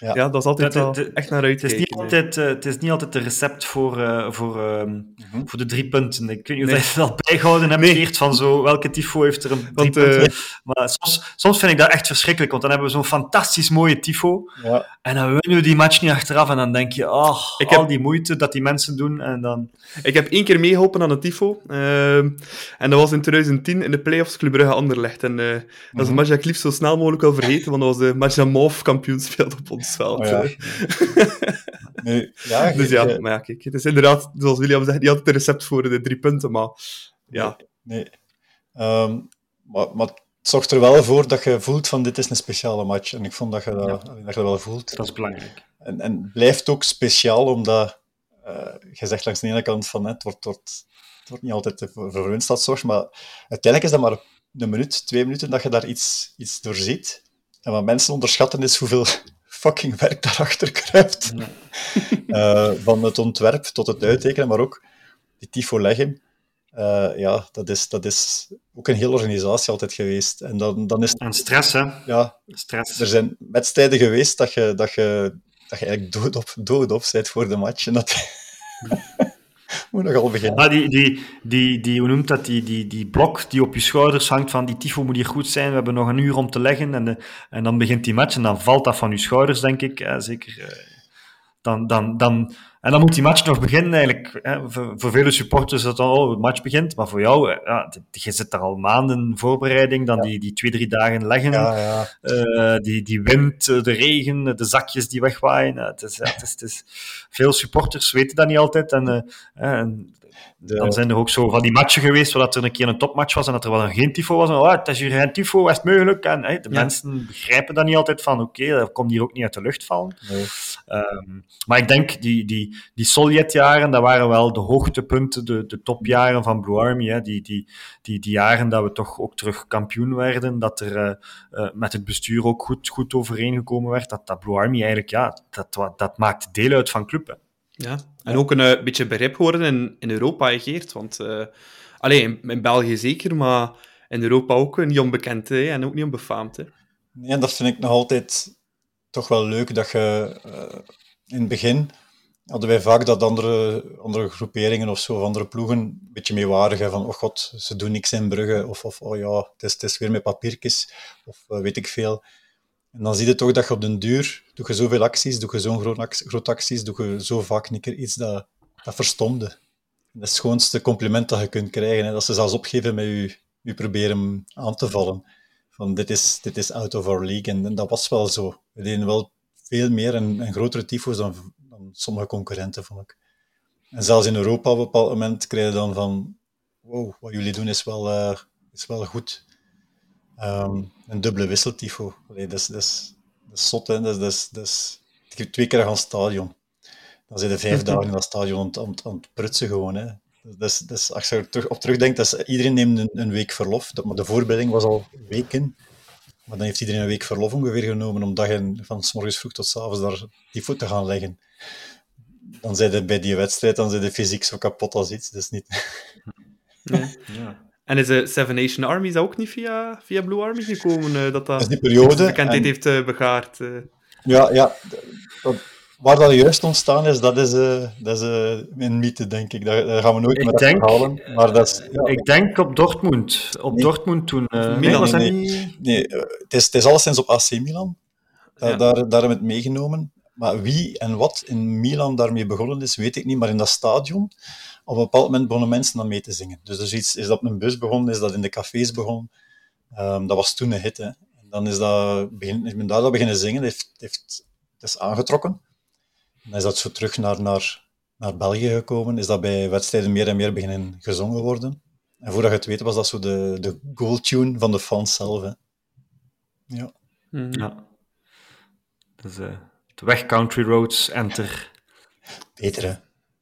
ja. ja, dat is altijd dat, wel de, echt naar uitkijken. Het is niet altijd, uh, het is niet altijd de recept voor, uh, voor, uh, mm-hmm. voor de drie punten. Ik weet niet of nee. je dat al bijgehouden hebt, nee. Geert, van zo, welke tifo heeft er een drie punten. Uh, maar soms, soms vind ik dat echt verschrikkelijk, want dan hebben we zo'n fantastisch mooie tifo, ja. en dan winnen we die match niet achteraf, en dan denk je, ah, oh, al heb... die moeite dat die mensen doen. En dan... Ik heb één keer meegeholpen aan een tifo, uh, en dat was in twintig tien in de play-offs Club Brugge Anderlecht. En uh, mm-hmm. dat is een match dat ik liefst zo snel mogelijk al vergeten, want dat was de match dat Mauve kampioen speelde op ons veld. Oh, ja. nee, ja, dus ja, maar ja, kijk, het is inderdaad, zoals William zegt, niet altijd het recept voor de drie punten, maar ja. Nee, nee. Um, maar, maar het zorgt er wel voor dat je voelt van dit is een speciale match, en ik vond dat je dat, ja. dat, je dat wel voelt. Dat is belangrijk. En, en blijft ook speciaal, omdat uh, je zegt langs de ene kant van, het wordt, wordt, het wordt niet altijd voor, voor winst dat zorgt, maar uiteindelijk is dat maar een minuut, twee minuten, dat je daar iets, iets door ziet. En wat mensen onderschatten is hoeveel fucking werk daarachter kruipt. Nee. uh, van het ontwerp tot het uittekenen, maar ook die tifo leggen. Uh, ja, dat is, dat is ook een hele organisatie altijd geweest. En, dan, dan is het... en stress, hè? Ja, stress. Er zijn wedstrijden geweest dat je, dat je, dat je eigenlijk doodop, doodop bent voor de match. En dat... Moet nogal beginnen. Ah, die, die, die, die, hoe noemt dat? Die, die, die blok die op je schouders hangt van die tifo moet hier goed zijn, we hebben nog een uur om te leggen. En, de, en dan begint die match en dan valt dat van je schouders, denk ik. Eh, zeker. Dan, dan, dan, en dan moet die match nog beginnen eigenlijk. Eh, voor, voor vele supporters is dat dan, oh, de match begint. Maar voor jou, ja, je zit daar al maanden voorbereiding. Dan ja. die, die twee, drie dagen leggen. Ja, ja. Uh, die, die wind, de regen, de zakjes die wegwaaien. Uh, het is, ja, het is, het is, veel supporters weten dat niet altijd. En, uh, en dan zijn er ook zo van die matchen geweest waar er een keer een topmatch was en dat er wel geen tifo was. En, oh, het is hier geen tifo, is het mogelijk? En, hey, de ja. mensen begrijpen dat niet altijd van, oké, okay, dat komt hier ook niet uit de lucht vallen. Nee. Um, maar ik denk, die, die, die Soljet-jaren, dat waren wel de hoogtepunten, de, de topjaren van Blue Army. Hè. Die, die, die, die jaren dat we toch ook terug kampioen werden, dat er uh, uh, met het bestuur ook goed, goed overeengekomen werd, dat, dat Blue Army eigenlijk, ja, dat, dat maakt deel uit van club, hè. Ja, en ook een uh, beetje begrip worden in, in Europa, Geert. Want, uh, alleen in, in België zeker, maar in Europa ook niet onbekend hè, en ook niet onbefaamd. Hè. Nee, en dat vind ik nog altijd toch wel leuk, dat je uh, in het begin hadden wij vaak dat andere, andere groeperingen of zo, of andere ploegen, een beetje meewarig, hè, van oh god, ze doen niks in Brugge, of, of oh ja, het is, het is weer met papiertjes, of uh, weet ik veel. En dan zie je toch dat je op den duur, doe je zoveel acties, doe je zo'n groot acties, groot acties, doe je zo vaak een keer iets dat, dat verstomde. Dat is het schoonste compliment dat je kunt krijgen, hè, dat ze zelfs opgeven met je, je proberen aan te vallen. Van dit is, dit is out of our league, en, en dat was wel zo. We deden wel veel meer en, en grotere tyfo's dan... sommige concurrenten, vond ik. En zelfs in Europa op een bepaald moment kreeg je dan van wow, wat jullie doen is wel, uh, is wel goed. Um, een dubbele wisseltifo. Allee, dat, is, dat, is, dat is zot, hè. Dat is, dat is, dat is... Ik heb twee keer aan het stadion. Dan zitten vijf dagen in dat stadion aan, aan, aan het prutsen gewoon. Hè. Dat is, dat is, als je er terug, op terugdenkt, dat is, iedereen neemt een, een week verlof. Dat, maar de voorbereiding was al weken. Maar dan heeft iedereen een week verlof ongeveer genomen om dag en van 's morgens vroeg tot 's avonds daar die voet te gaan leggen. Dan zijn ze bij die wedstrijd, dan zijn de fysiek zo kapot als iets, dus niet... Nee. Ja. En is de Seven Nation Army ook niet via, via Blue Army gekomen? Uh, dat, dat is die periode. De kent en... dit heeft uh, begaard. Uh... Ja, ja. Dat, waar dat juist ontstaan is, dat is, uh, dat is uh, een mythe, denk ik. Daar, daar gaan we nooit ik meer denk, halen. Maar dat is, ja. Ik denk op Dortmund. Op nee. Dortmund toen. Uh, Milan, nee, nee, nee. nee. Het is, het is alleszins op A C Milan. Da- ja. daar, daar hebben we het meegenomen. Maar wie en wat in Milan daarmee begonnen is, weet ik niet. Maar in dat stadion, op een bepaald moment begonnen mensen dan mee te zingen. Dus, dus iets is dat op een bus begonnen, is dat in de cafés begonnen. Um, dat was toen een hit. Hè. En dan is dat, begin, is men daar dat beginnen zingen. Heeft, heeft, het is aangetrokken. En dan is dat zo terug naar, naar, naar België gekomen. Is dat bij wedstrijden meer en meer beginnen gezongen worden. En voordat je het weet, was dat zo de, de goal tune van de fans zelf. Hè. Ja. Ja. Dus... Uh... De weg Country Roads, enter. Beter, hè?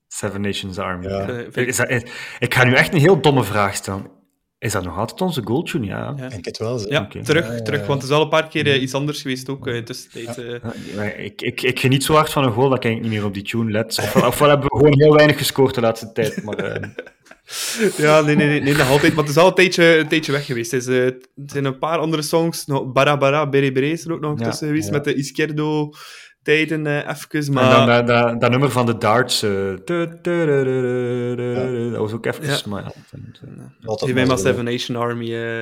Seven Nations Army. Ja. Is dat, is, ik ga nu echt een heel domme vraag stellen. Is dat nog altijd onze goaltune? Ja, ja. Ik denk het wel. Zo. Ja, okay. terug, ja, terug. Ja. Want het is al een paar keer uh, iets anders geweest ook. Uh, tussentijd, uh... ja. ik, ik, ik geniet zo hard van een goal dat ik niet meer op die tune let. Ofwel, ofwel hebben we gewoon heel weinig gescoord de laatste tijd. Maar, uh... ja, nee, nee, nee, nee, nog altijd. Maar het is al een tijdje, een tijdje weg geweest. Het, is, uh, het zijn een paar andere songs. No, Bara Bara, Bere Bere is er ook nog ja, tussen geweest. Ja. Met de Izquierdo tijden uh, even. Maar... En dan dat, dat, dat nummer van de darts. Uh... Ja. Dat was ook even. Ja. Maar... Geef mij maar Seven Nation Army. Uh,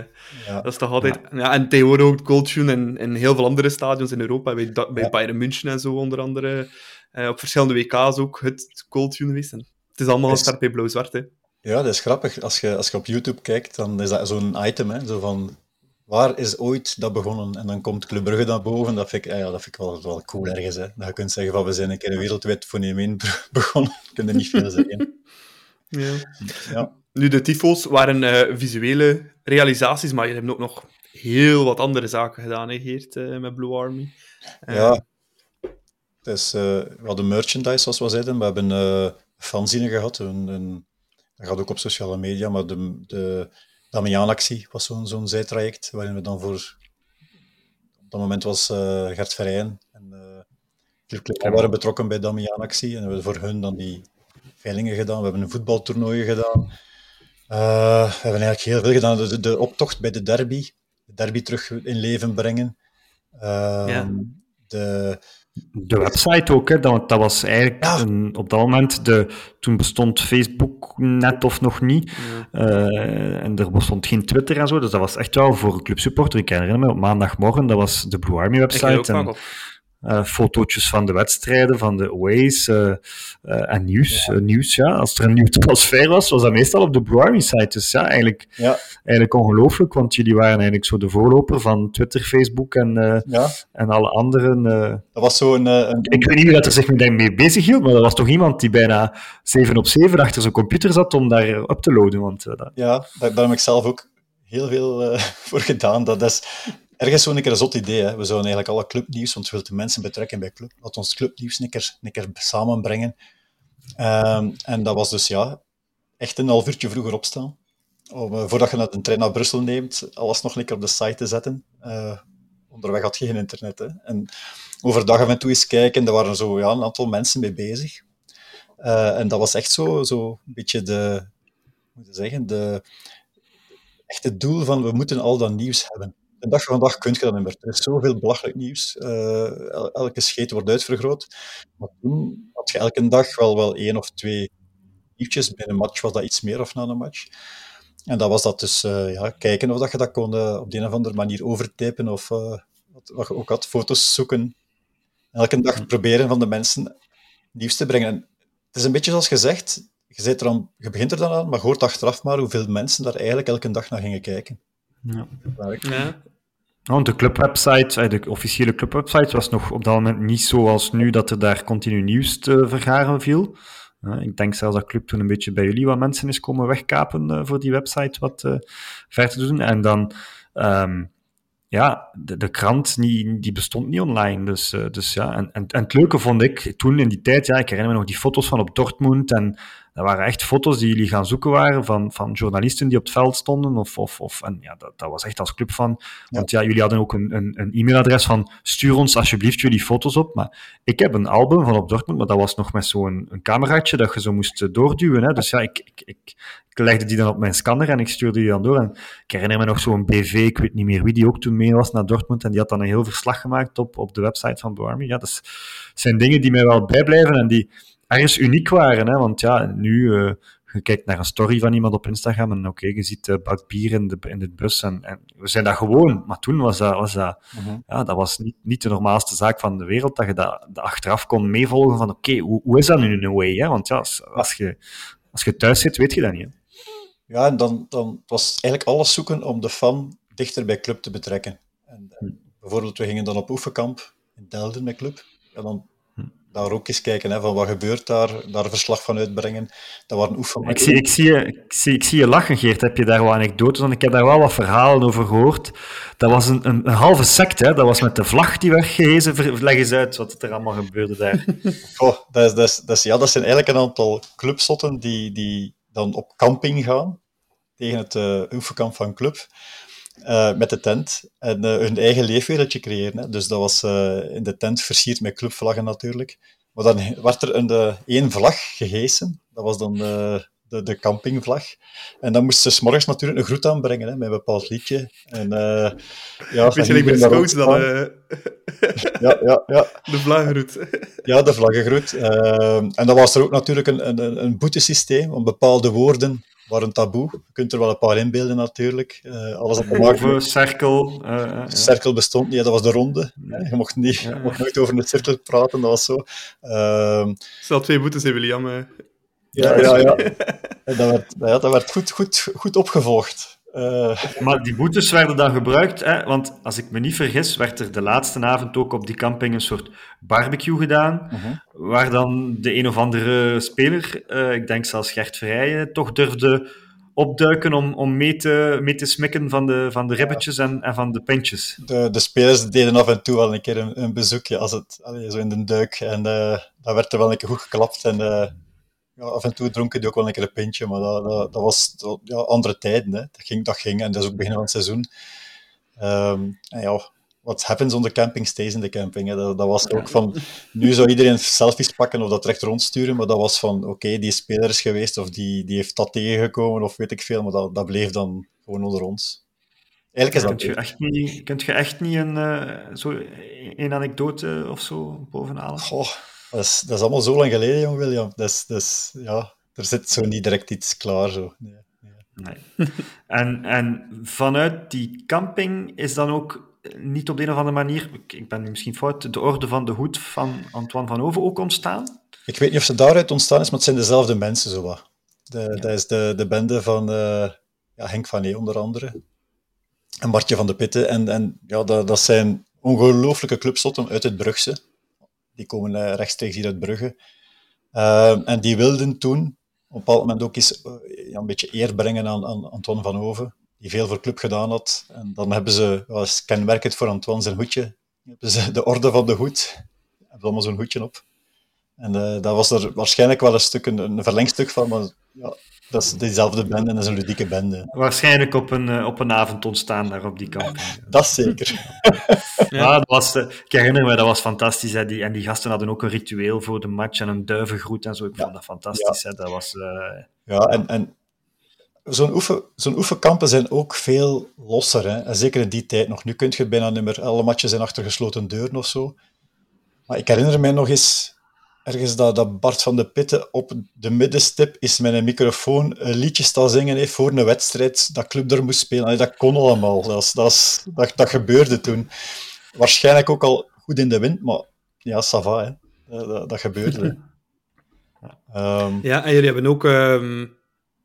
ja. Dat is toch altijd... Ja. Ja, en tegenwoordig ook Gold Tune en, en heel veel andere stadions in Europa. Bij, bij ja. Bayern München en zo onder andere. Uh, op verschillende W K's ook het Gold Tune geweest. En het is allemaal gestart bij blauw-zwart, hè. Ja, dat is grappig. Als je, als je op YouTube kijkt, dan is dat zo'n item, hè. Zo van, waar is ooit dat begonnen? En dan komt Club Brugge naar boven. Dat vind ik, ja, dat vind ik wel, wel cool ergens, hè. Dat je kunt zeggen van, we zijn een keer een wereldwijd fenomeen begonnen. Dat kun je niet veel zeggen. Ja. Ja. Nu, de tyfo's waren uh, visuele realisaties, maar je hebt ook nog heel wat andere zaken gedaan, hè, Geert, uh, met Blue Army. Uh, ja. Dus, uh, we hadden merchandise, zoals we zeiden. We hebben uh, fanzine gehad, een... een dat gaat ook op sociale media, maar de, de Damianactie was zo'n, zo'n zijtraject, waarin we dan voor... Op dat moment was uh, Gert Verheyen en uh, we waren betrokken bij Damianactie en we hebben voor hun dan die veilingen gedaan. We hebben een voetbaltoernooi gedaan. Uh, we hebben eigenlijk heel veel gedaan. De, de optocht bij de derby, de derby terug in leven brengen. Uh, ja. De... De website ook, hè. Dat, dat was eigenlijk ja. een, op dat moment, de, toen bestond Facebook net of nog niet, ja. uh, en er bestond geen Twitter en zo, dus dat was echt wel voor een clubsupporter. Ik kan herinneren me, op maandagmorgen, dat was de Blue Army website, en uh, fotootjes van de wedstrijden, van de aways, uh, uh, en nieuws, ja. Uh, nieuws, ja. Als er een nieuw transfer was, was dat meestal op de Blue Army site, dus ja, eigenlijk, ja. eigenlijk ongelooflijk, want jullie waren eigenlijk zo de voorloper van Twitter, Facebook en, uh, ja. en alle anderen... Uh, dat was zo'n... Uh, een... Ik weet niet wie dat er zich mee bezig hield, maar dat was toch iemand die bijna zeven op zeven achter zijn computer zat om daar op te loaden, want... Uh, dat... Ja, daar, daar heb ik zelf ook heel veel uh, voor gedaan, dat is... Ergens zo'n keer een zot idee. Hè. We zouden eigenlijk alle clubnieuws, want we wilden mensen betrekken bij club. Laat ons clubnieuws een keer, een keer samenbrengen. Um, en dat was dus, ja, echt een half uurtje vroeger opstaan. Om, uh, voordat je een trein naar Brussel neemt, alles nog een keer op de site te zetten. Uh, onderweg had je geen internet. Hè. En overdag af en toe eens kijken, daar waren zo ja, een aantal mensen mee bezig. Uh, en dat was echt zo, zo een beetje de... Hoe moet je zeggen? De, echt het doel van, we moeten al dat nieuws hebben. de dag van vandaag kun je dat niet meer. Er is zoveel belachelijk nieuws. Uh, el- elke scheet wordt uitvergroot. Maar toen had je elke dag wel, wel één of twee nieuwtjes. Binnen een match was dat iets meer of na een match. En dat was dat dus uh, ja, kijken of dat je dat kon uh, op de een of andere manier overtypen. Of uh, wat, wat je ook had, foto's zoeken. Elke dag proberen van de mensen nieuws te brengen. En het is een beetje zoals gezegd. Je, zit er aan, je begint er dan aan, maar hoort achteraf maar hoeveel mensen daar eigenlijk elke dag naar gingen kijken. Ja. Ja. Want de clubwebsite, de officiële clubwebsite was nog op dat moment niet zoals nu dat er daar continu nieuws te vergaren viel. Ik denk zelfs dat Club toen een beetje bij jullie wat mensen is komen wegkapen voor die website wat ver te doen. En dan, um, ja, de, de krant niet, die bestond niet online. Dus, dus ja, en, en, en het leuke vond ik toen in die tijd, ja, ik herinner me nog die foto's van op Dortmund en... Dat waren echt foto's die jullie gaan zoeken waren van, van journalisten die op het veld stonden. Of, of, of, en ja, dat, dat was echt als club van... Want ja, ja jullie hadden ook een, een, een e-mailadres van stuur ons alsjeblieft jullie foto's op. Maar ik heb een album van op Dortmund, maar dat was nog met zo'n een cameraatje dat je zo moest doorduwen. Hè. Dus ja, ik, ik, ik, ik legde die dan op mijn scanner en ik stuurde die dan door. En ik herinner me nog zo'n B V, ik weet niet meer wie, die ook toen mee was naar Dortmund. En die had dan een heel verslag gemaakt op, op de website van Blue Army. Ja, dat, is, dat zijn dingen die mij wel bijblijven en die... ergens uniek waren, hè? Want ja, nu, uh, je kijkt naar een story van iemand op Instagram en oké, okay, je ziet uh, bak bier in de, in de bus en, en we zijn dat gewoon, maar toen was dat, was dat, mm-hmm. ja, dat was niet, niet de normaalste zaak van de wereld, dat je dat, dat achteraf kon meevolgen van oké, okay, hoe, hoe is dat nu in een way, hè? Want ja, als, als, je, als je thuis zit, weet je dat niet. Hè? Ja, en dan, dan was eigenlijk alles zoeken om de fan dichter bij club te betrekken. En, en bijvoorbeeld, we gingen dan op oefenkamp in Delden met club, en dan daar ook eens kijken, hè, van wat gebeurt daar, daar verslag van uitbrengen. Dat waren oefeningen. Ik zie, ik, zie je, ik, zie, ik zie je lachen, Geert. Heb je daar wel anekdotes? Want ik heb daar wel wat verhalen over gehoord. Dat was een, een, een halve secte, hè. Dat was met de vlag die werd gehezen. Leg eens uit wat er allemaal gebeurde daar. Goh, dat, is, dat, is, dat, is, ja, dat zijn eigenlijk een aantal clubsotten die, die dan op camping gaan, tegen het uh, oefenkamp van club, uh, met de tent, en uh, hun eigen leefwereldje creëren. Hè. Dus dat was uh, in de tent versierd met clubvlaggen natuurlijk. Maar dan werd er een, de, één vlag gehesen. Dat was dan uh, de, de campingvlag. En dan moesten ze 's morgens natuurlijk een groet aanbrengen, hè, met een bepaald liedje. En, uh, ja, weet je, ik ben schoot dan... Uh... ja, ja, ja. De vlaggengroet. Ja, de vlaggengroet. Uh, en dan was er ook natuurlijk een, een, een boetesysteem om bepaalde woorden... waar een taboe. Je kunt er wel een paar inbeelden natuurlijk. Uh, alles op de markt. Cirkel. Uh, uh, de cirkel bestond niet, dat was de ronde. Ja. Je mocht, niet, ja. je mocht nooit over een cirkel praten, dat was zo. Uh, Stel twee boetes, hè, William. Uh. Ja, ja, ja. En dat werd, ja, dat werd goed, goed, goed opgevolgd. Uh. Maar die boetes werden dan gebruikt, hè? Want als ik me niet vergis, werd er de laatste avond ook op die camping een soort barbecue gedaan, uh-huh. waar dan de een of andere speler, uh, ik denk zelfs Gert Verheyen, toch durfde opduiken om, om mee, te, mee te smikken van de, van de ribbetjes en, en van de pintjes. De, de spelers deden af en toe wel een keer een, een bezoekje, als het, allee, zo in de duik, en uh, daar werd er wel een keer goed geklapt en... Uh... Ja, af en toe dronken die ook wel een keer een pintje, maar dat, dat, dat was dat, ja, andere tijden. Hè. Dat, ging, dat ging, en dat is ook het begin van het seizoen. Um, en ja, what happens on the camping stays in the camping. Hè. Dat, dat was ook van, nu zou iedereen selfies pakken of dat recht rondsturen, maar dat was van, oké, okay, die speler is geweest, of die, die heeft dat tegengekomen, of weet ik veel, maar dat, dat bleef dan gewoon onder ons. Eigenlijk is dat... Kunt je echt niet, kunt je echt niet een, uh, zo, een anekdote of zo bovenhalen? Goh. Dat is, dat is allemaal zo lang geleden, jong William. Dat is, dat is, ja, er zit zo niet direct iets klaar. Zo. Nee, nee. Nee. En, en vanuit die camping is dan ook niet op de een of andere manier, ik ben misschien fout, de Orde van de Hoed van Antoine van Hoven ook ontstaan? Ik weet niet of ze daaruit ontstaan is, maar het zijn dezelfde mensen. Zo wat. De, ja. Dat is de, de bende van uh, ja, Henk van E onder andere. En Bartje van de Pitten. En, en ja, dat, dat zijn ongelooflijke clubsotten uit het Brugse. Die komen rechtstreeks hier uit Brugge. Uh, en die wilden toen op een bepaald moment ook eens uh, ja, een beetje eer brengen aan, aan Antoine van Hoven, die veel voor club gedaan had. En dan hebben ze, was kenmerkend voor Antoine zijn hoedje, hebben ze de Orde van de Hoed. Ze hebben allemaal zo'n hoedje op. En uh, daar was er waarschijnlijk wel een, stuk, een, een verlengstuk van, maar ja, dat is dezelfde bende en dat is een ludieke bende. Waarschijnlijk op een, op een avond ontstaan daar op die kant. Dat zeker. Ja. Ja, dat was, ik herinner me, dat was fantastisch. Hè. Die, en die gasten hadden ook een ritueel voor de match en een duivengroet en zo. Ik ja. vond dat fantastisch. Ja, hè. Dat was, uh... ja en, en zo'n, oefen, zo'n oefenkampen zijn ook veel losser, hè? En zeker in die tijd nog. Nu kun je bijna niet meer, alle matjes zijn achter gesloten deuren of zo. Maar ik herinner mij nog eens ergens dat, dat Bart van de Pitten op de middenstip is met een microfoon een liedje staan zingen heeft voor een wedstrijd dat club er moest spelen. Allee, dat kon allemaal. Dat, is, dat, is, dat, dat gebeurde toen. Waarschijnlijk ook al goed in de wind, maar ja, ça va, hè. Dat, dat gebeurde. um, ja, en jullie hebben ook um,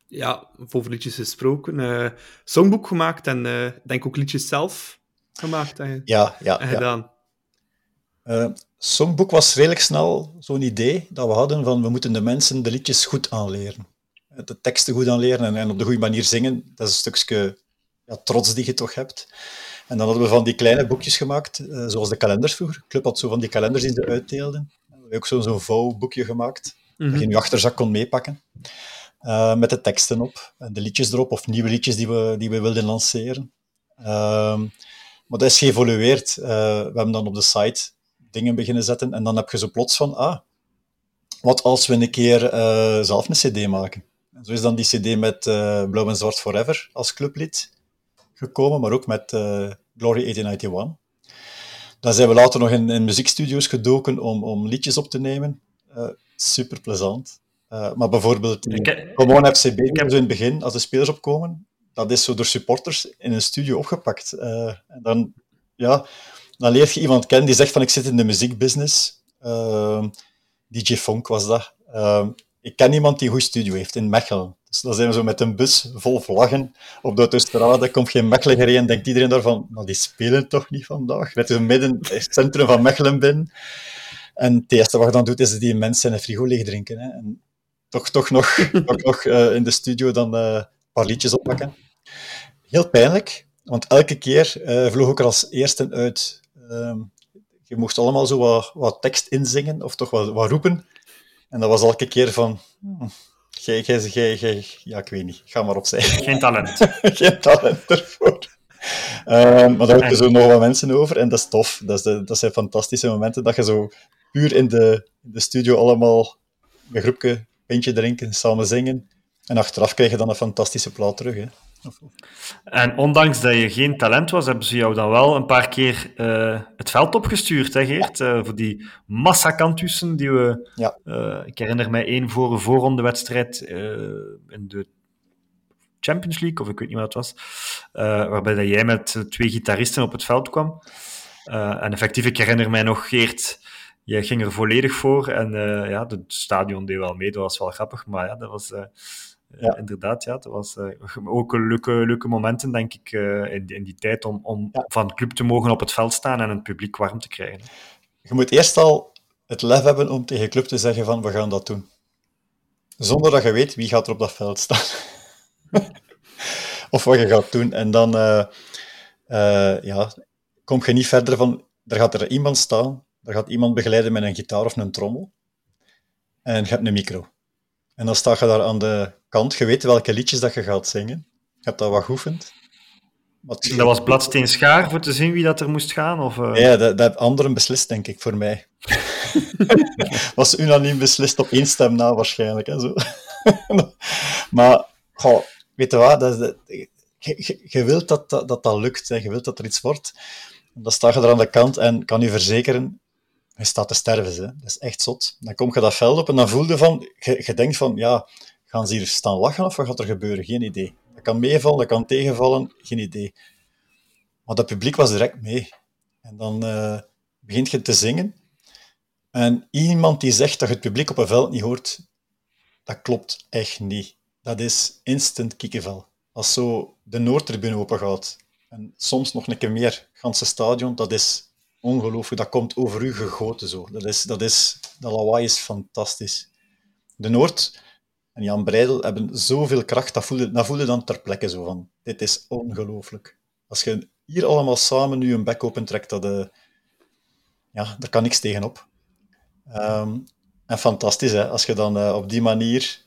ja, over liedjes gesproken. Uh, songboek gemaakt en uh, denk ook liedjes zelf gemaakt en, ja, ja, en gedaan. Ja. Uh, songboek was redelijk snel zo'n idee dat we hadden van we moeten de mensen de liedjes goed aanleren. De teksten goed aanleren en, en op de goede manier zingen. Dat is een stukje ja, trots die je toch hebt. En dan hadden we van die kleine boekjes gemaakt, uh, zoals de kalenders vroeger. De club had zo van die kalenders die ze uitdeelden. We hebben ook zo, zo'n vouwboekje gemaakt, mm-hmm. dat je in je achterzak kon meepakken. Uh, met de teksten op, en de liedjes erop, of nieuwe liedjes die we, die we wilden lanceren. Uh, maar dat is geëvolueerd. Uh, we hebben dan op de site dingen beginnen zetten, en dan heb je zo plots van, ah, wat als we een keer uh, zelf een cd maken? En zo is dan die cd met uh, Blauw en Zwart Forever als clublied gekomen, maar ook met uh, Glory achttien eenennegentig. Dan zijn we later nog in, in muziekstudio's gedoken om, om liedjes op te nemen. Uh, super plezant. Uh, maar bijvoorbeeld gewoon F C B, ik heb zo in het begin, als de spelers opkomen, dat is zo door supporters in een studio opgepakt. Uh, en dan, ja, dan leer je iemand kennen die zegt van ik zit in de muziekbusiness. Uh, D J Funk was dat. Uh, ik ken iemand die een goede studio heeft in Mechelen. Dus dan zijn we zo met een bus vol vlaggen op de autostrade. Komt geen Mechelen gereden en denkt iedereen daarvan, nou die spelen toch niet vandaag? Net zo midden in het centrum van Mechelen binnen. En het eerste wat je dan doet, is die mensen in een frigo leeg drinken. Hè. En toch, toch nog, toch nog uh, in de studio dan uh, een paar liedjes oppakken. Heel pijnlijk, want elke keer uh, vloog ik er als eerste uit. Uh, je mocht allemaal zo wat, wat tekst inzingen, of toch wat, wat roepen. En dat was elke keer van... Hmm, Gij, gij, gij, gij, ja, ik weet niet. Ga maar opzij. Geen talent. Geen talent ervoor. Um, maar daar heb je zo nog wat mensen over en dat is tof. Dat, is de, dat zijn fantastische momenten dat je zo puur in de, de studio allemaal een groepje, pintje drinken, samen zingen. En achteraf krijg je dan een fantastische plaat terug. Hè. En ondanks dat je geen talent was, hebben ze jou dan wel een paar keer uh, het veld opgestuurd, hè Geert? Uh, voor die massakantussen die we... Ja. Uh, ik herinner mij één voor een voorrondewedstrijd uh, in de Champions League, of ik weet niet wat het was, uh, waarbij dat jij met twee gitaristen op het veld kwam. Uh, en effectief, ik herinner mij nog, Geert, jij ging er volledig voor. En uh, ja, het stadion deed wel mee, dat was wel grappig, maar ja, dat was... Uh, Ja. Inderdaad, ja, dat was uh, ook leuke, leuke momenten, denk ik, uh, in, die, in die tijd om, om ja. van club te mogen op het veld staan en het publiek warm te krijgen. Je moet eerst al het lef hebben om tegen club te zeggen van, we gaan dat doen. Zonder dat je weet wie gaat er op dat veld staan. Of wat je gaat doen. En dan uh, uh, ja, kom je niet verder van, er gaat er iemand staan, er gaat iemand begeleiden met een gitaar of een trommel. En je hebt een micro. En dan sta je daar aan de kant. Je weet welke liedjes dat je gaat zingen. Je hebt dat wat geoefend. Dat was Bladsteen Schaar voor te zien wie dat er moest gaan? Of, uh... Ja, dat, dat hebben anderen beslist, denk ik, voor mij. Was unaniem beslist op één stem na, waarschijnlijk. Hè, zo. Maar, goh, weet je wat? Dat, dat, je, je, je wilt dat dat, dat, dat lukt. Hè. Je wilt dat er iets wordt. Dan sta je daar aan de kant en kan je verzekeren... Je staat te sterven, hè. Dat is echt zot. Dan kom je dat veld op en dan voel je van... Je, je denkt van, ja, gaan ze hier staan lachen of wat gaat er gebeuren? Geen idee. Dat kan meevallen, dat kan tegenvallen, geen idee. Maar dat publiek was direct mee. En dan uh, begint je te zingen. En iemand die zegt dat je het publiek op een veld niet hoort, dat klopt echt niet. Dat is instant kiekenvel. Als zo de Noordtribune opengaat, en soms nog een keer meer, het ganse stadion, dat is... Ongelooflijk, dat komt over u gegoten zo. Dat, is, dat, is, dat lawaai is fantastisch. De Noord en Jan Breydel hebben zoveel kracht, dat voelen dat voel dan ter plekke zo van. Dit is ongelooflijk. Als je hier allemaal samen nu een bek opentrekt, dat, uh, ja, daar kan niks tegenop. Um, en fantastisch, hè? Als je dan uh, op die manier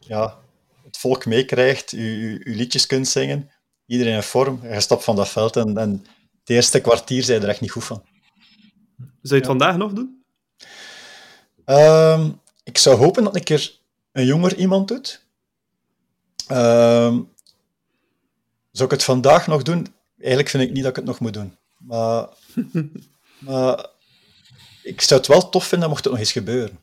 ja, het volk meekrijgt, je, je, je liedjes kunt zingen, iedereen in vorm, je stapt van dat veld en... en het eerste kwartier zijn er echt niet goed van. Zou je het ja. vandaag nog doen? Um, ik zou hopen dat een keer een jonger iemand doet. Uh, zou ik het vandaag nog doen? Eigenlijk vind ik niet dat ik het nog moet doen. Maar, maar ik zou het wel tof vinden, mocht het nog eens gebeuren.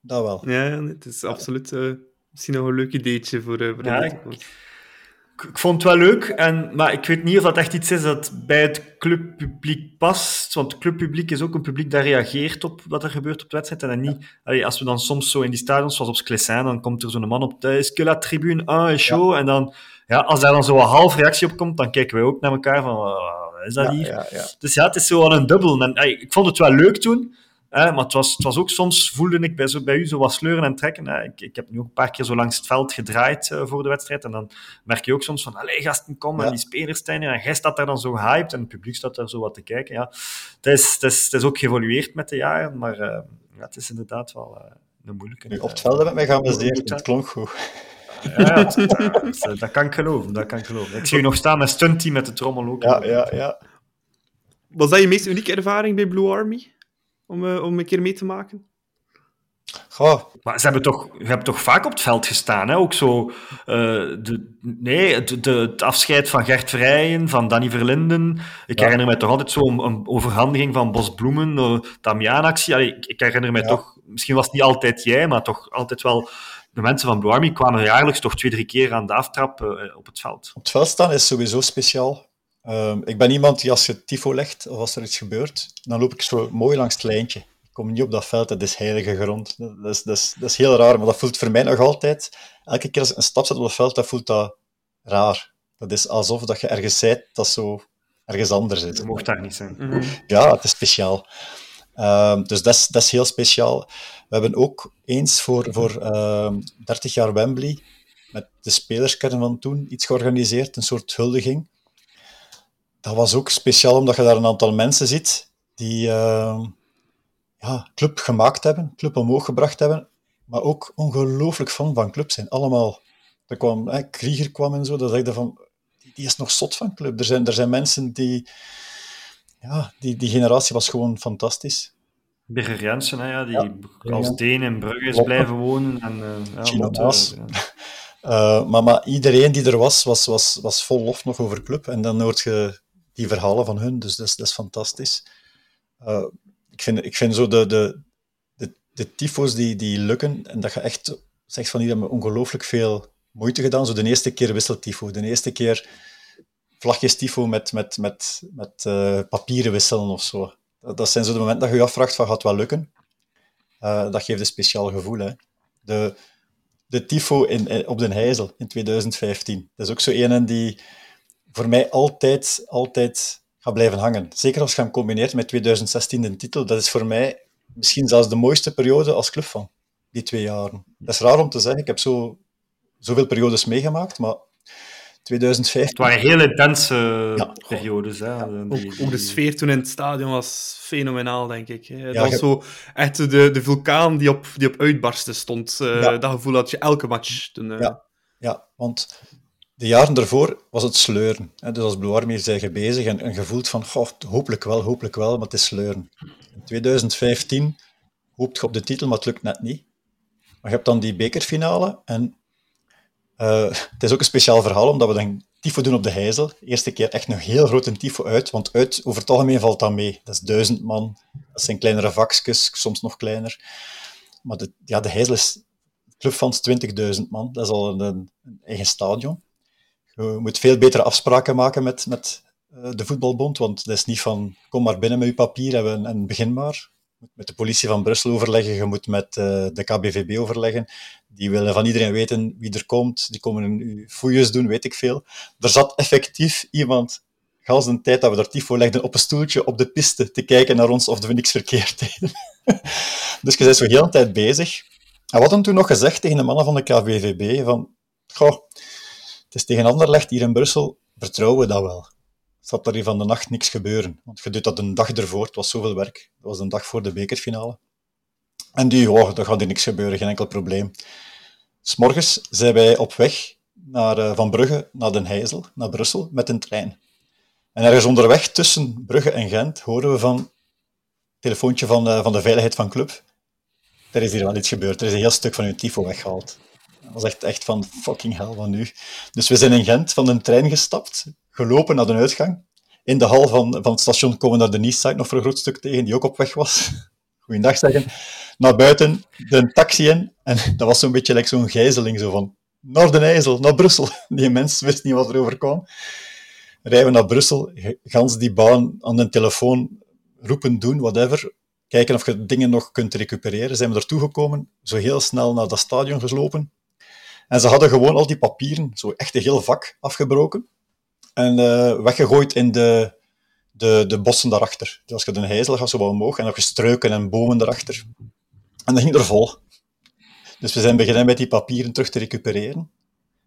Dat wel. Ja, het is absoluut uh, misschien nog een leuk ideetje voor, uh, voor ja, de toekomst. Ik, ik vond het wel leuk, en, maar ik weet niet of dat echt iets is dat bij het clubpubliek past. Want het clubpubliek is ook een publiek dat reageert op wat er gebeurt op de wedstrijd. En niet, ja. allee, als we dan soms zo in die stadions, zoals op Sclessin, dan komt er zo'n man op de Escula-tribune, een show. Ja. En dan, ja, als daar dan zo'n half reactie op komt, dan kijken wij ook naar elkaar van, wat is dat ja, hier? Ja, ja. Dus ja, het is zo al een dubbel. En, allee, ik vond het wel leuk toen. Eh, maar het was, het was ook soms, voelde ik bij, zo, bij u zo wat sleuren en trekken. Eh, ik, ik heb nu ook een paar keer zo langs het veld gedraaid eh, voor de wedstrijd. En dan merk je ook soms van, allee gasten, kom, ja. en die spelers zijn er. En jij staat daar dan zo gehyped en het publiek staat daar zo wat te kijken. Ja. Het, is, het, is, het is ook geëvolueerd met de jaren, maar eh, ja, het is inderdaad wel eh, een moeilijke. Nu, op het veld met mij gaan we eens delen, het klonk goed. Ja, dat, dat, dat kan ik geloven, dat kan ik geloven. Ik zie u nog staan met Stuntie met de trommel ook. Ja, ja, ja. Was dat je meest unieke ervaring bij Blue Army? Om, uh, om een keer mee te maken? Goh. Maar ze hebben toch, je hebt toch vaak op het veld gestaan, hè? Ook zo... Uh, de, nee, de, de, het afscheid van Gert Verheyen, van Danny Verlinden. Ik ja. herinner me toch altijd zo'n een overhandiging van Bos Bloemen, uh, Damianactie. Allee, ik, ik herinner me ja. toch... Misschien was het niet altijd jij, maar toch altijd wel... De mensen van Blue Army kwamen jaarlijks toch twee, drie keer aan de aftrap uh, op het veld. Op het veld staan is sowieso speciaal. Um, ik ben iemand die als je tifo legt, of als er iets gebeurt, dan loop ik zo mooi langs het lijntje. Ik kom niet op dat veld, dat is heilige grond. Dat is, dat is, dat is heel raar, maar dat voelt voor mij nog altijd... Elke keer als ik een stap zet op het veld, dat voelt dat raar. Dat is alsof dat je ergens bent, dat zo ergens anders is. Je mocht daar niet zijn. Mm-hmm. Ja, het is speciaal. Um, dus dat is, dat is heel speciaal. We hebben ook eens voor, voor um, dertig jaar Wembley, met de spelerskern van toen, iets georganiseerd, een soort huldiging. Dat was ook speciaal, omdat je daar een aantal mensen ziet die uh, ja, club gemaakt hebben, club omhoog gebracht hebben, maar ook ongelooflijk fan van club zijn. Allemaal. Er kwam, hè, Krieger kwam en zo, dat ik van, die is nog zot van club. Er zijn, er zijn mensen die... Ja, die, die generatie was gewoon fantastisch. Birger Jensen, hè, ja, die ja, als Deen in Brugge is blijven wonen. En, uh, ja, wat, uh, ja. uh, maar, maar iedereen die er was, was, was, was vol lof nog over club. En dan hoort je... die verhalen van hun, dus dat is, dat is fantastisch. Uh, ik, vind, ik vind zo de, de, de, de tyfo's die, die lukken, en dat je echt zegt van hier hebben we ongelooflijk veel moeite gedaan. Zo de eerste keer wisseltyfo, de eerste keer vlagjestyfo met, met, met, met uh, papieren wisselen of zo. Dat, dat zijn zo de momenten dat je je afvraagt van gaat het wel lukken. Uh, dat geeft een speciaal gevoel. Hè. De, de tyfo in, in, op Den Heizel in twintig vijftien, dat is ook zo een die... voor mij altijd, altijd gaat blijven hangen. Zeker als je hem combineert met twintig zestien de titel. Dat is voor mij misschien zelfs de mooiste periode als clubfan, die twee jaren. Dat is raar om te zeggen. Ik heb zo, zoveel periodes meegemaakt, maar twintig vijftien... Het waren heel intense ja. periodes. Hè? Ja. Ook, ook de sfeer toen in het stadion was fenomenaal, denk ik. Dat ja, was je... zo echt de, de vulkaan die op, die op uitbarsten stond. Ja. Dat gevoel had je elke match. Toen, ja. Ja. ja, want... de jaren daarvoor was het sleuren. Dus als Blue Army zijn je bezig en, en gevoeld van goh, hopelijk wel, hopelijk wel, maar het is sleuren. In twintig vijftien hoopt je op de titel, maar het lukt net niet. Maar je hebt dan die bekerfinale en uh, het is ook een speciaal verhaal, omdat we dan tifo doen op de Heizel. De eerste keer echt nog heel groot een tifo uit, want uit over het algemeen valt dat mee. Dat is duizend man, dat zijn kleinere vakjes, soms nog kleiner. Maar de, ja, de Heizel is clubfans twintigduizend man, dat is al een, een eigen stadion. Je moet veel betere afspraken maken met, met de voetbalbond, want dat is niet van kom maar binnen met je papier en, en begin maar. Je moet met de politie van Brussel overleggen, je moet met uh, de K B V B overleggen. Die willen van iedereen weten wie er komt, die komen hun fouilles doen, weet ik veel. Er zat effectief iemand, gans de tijd dat we daar tifo legden, op een stoeltje op de piste te kijken naar ons of we niks verkeerd deden. Dus je bent zo heel de tijd bezig. En wat hadden toen nog gezegd tegen de mannen van de K B V B, van goh... Dus tegen Anderlecht hier in Brussel, vertrouwen we dat wel. Het zat daar hier van de nacht niks gebeuren. Want je doet dat een dag ervoor, het was zoveel werk. Dat was een dag voor de bekerfinale. En die, oh, daar gaat hier niks gebeuren, geen enkel probleem. 'S Morgens zijn wij op weg naar, uh, van Brugge naar Den Heizel, naar Brussel, met een trein. En ergens onderweg tussen Brugge en Gent horen we van... telefoontje van, uh, van de veiligheid van club. Er is hier wel iets gebeurd, er is een heel stuk van hun tifo weggehaald. Dat was echt, echt van fucking hell, van nu. Dus we zijn in Gent van een trein gestapt, gelopen naar de uitgang. In de hal van, van het station komen we naar de Eastside nog voor een groot stuk tegen, die ook op weg was. Goeiedag zeggen. Naar buiten, de taxi in. En dat was zo'n beetje like zo'n gijzeling, zo van naar de IJssel, naar Brussel. Die mens wist niet wat er overkwam. Rijden we naar Brussel, gans die baan aan de telefoon, roepen, doen, whatever. Kijken of je dingen nog kunt recupereren. Zijn we daartoe gekomen, zo heel snel naar dat stadion geslopen. En ze hadden gewoon al die papieren, zo echt een heel vak, afgebroken. En uh, weggegooid in de, de, de bossen daarachter. Dus als je de heizel gaat, zo wel omhoog. En nog struiken en bomen daarachter. En dat ging er vol. Dus we zijn beginnen met die papieren terug te recupereren.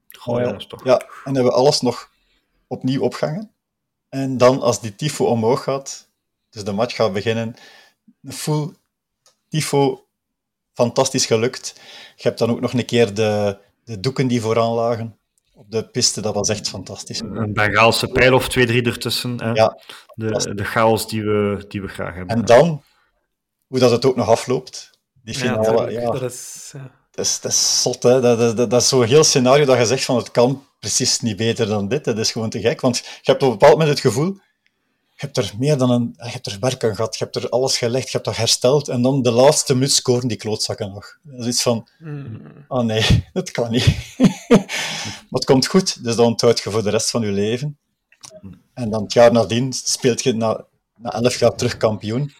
Goh, jongens, toch. Ja, en hebben we alles nog opnieuw opgehangen. En dan, als die tifo omhoog gaat, dus de match gaat beginnen, een full tifo, fantastisch gelukt. Je hebt dan ook nog een keer de, de doeken die vooraan lagen. Op de piste, dat was echt fantastisch. Een Bengaalse pijl of twee, drie ertussen. Hè? Ja, de, de chaos die we, die we graag hebben. En dan, hoe dat het ook nog afloopt. Die finale, ja. ja, dat is... Ja. Dat is, dat is zot, hè. Dat, dat, dat, dat is zo'n heel scenario dat je zegt van het kan precies niet beter dan dit. Dat is gewoon te gek, want je hebt op een bepaald moment het gevoel, je hebt er meer dan een... Je hebt er werk aan gehad, je hebt er alles gelegd, je hebt dat hersteld, en dan de laatste minuut scoren die klootzakken nog. Dat is iets van... Mm. Oh nee, dat kan niet. Maar het komt goed, dus dat onthoud je voor de rest van je leven. En dan het jaar nadien speelt je na, na elf jaar terug kampioen.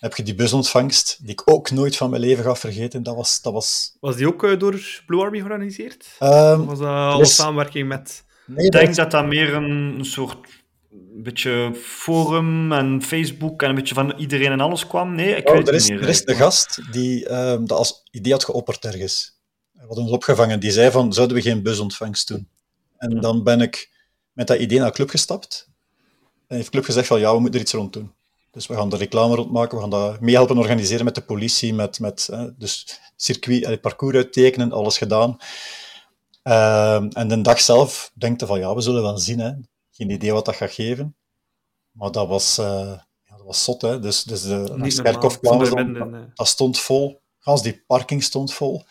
Heb je die busontvangst, die ik ook nooit van mijn leven ga vergeten. Dat was... Dat was... was die ook uh, door Blue Army georganiseerd? Um, was dat al dus... samenwerking met... Nee, ik denk dat... dat dat meer een soort... Een beetje forum en Facebook en een beetje van iedereen en alles kwam. Nee, ik oh, weet er is, niet meer. Er is de gast die um, dat als idee had geopperd ergens. Hij had ons opgevangen. Die zei van, zouden we geen busontvangst doen? En ja. Dan ben ik met dat idee naar de club gestapt. En heeft de club gezegd van, ja, we moeten er iets rond doen. Dus we gaan de reclame rondmaken, we gaan dat meehelpen organiseren met de politie, met, met hè, dus circuit, het parcours uittekenen, alles gedaan. Um, en de dag zelf denkte van, ja, we zullen wel zien, hè. Geen idee wat dat gaat geven. Maar dat was, uh, ja, dat was zot, hè. Dus, dus de, de Kerkhof nee. Dat stond vol. Gans die parking stond vol.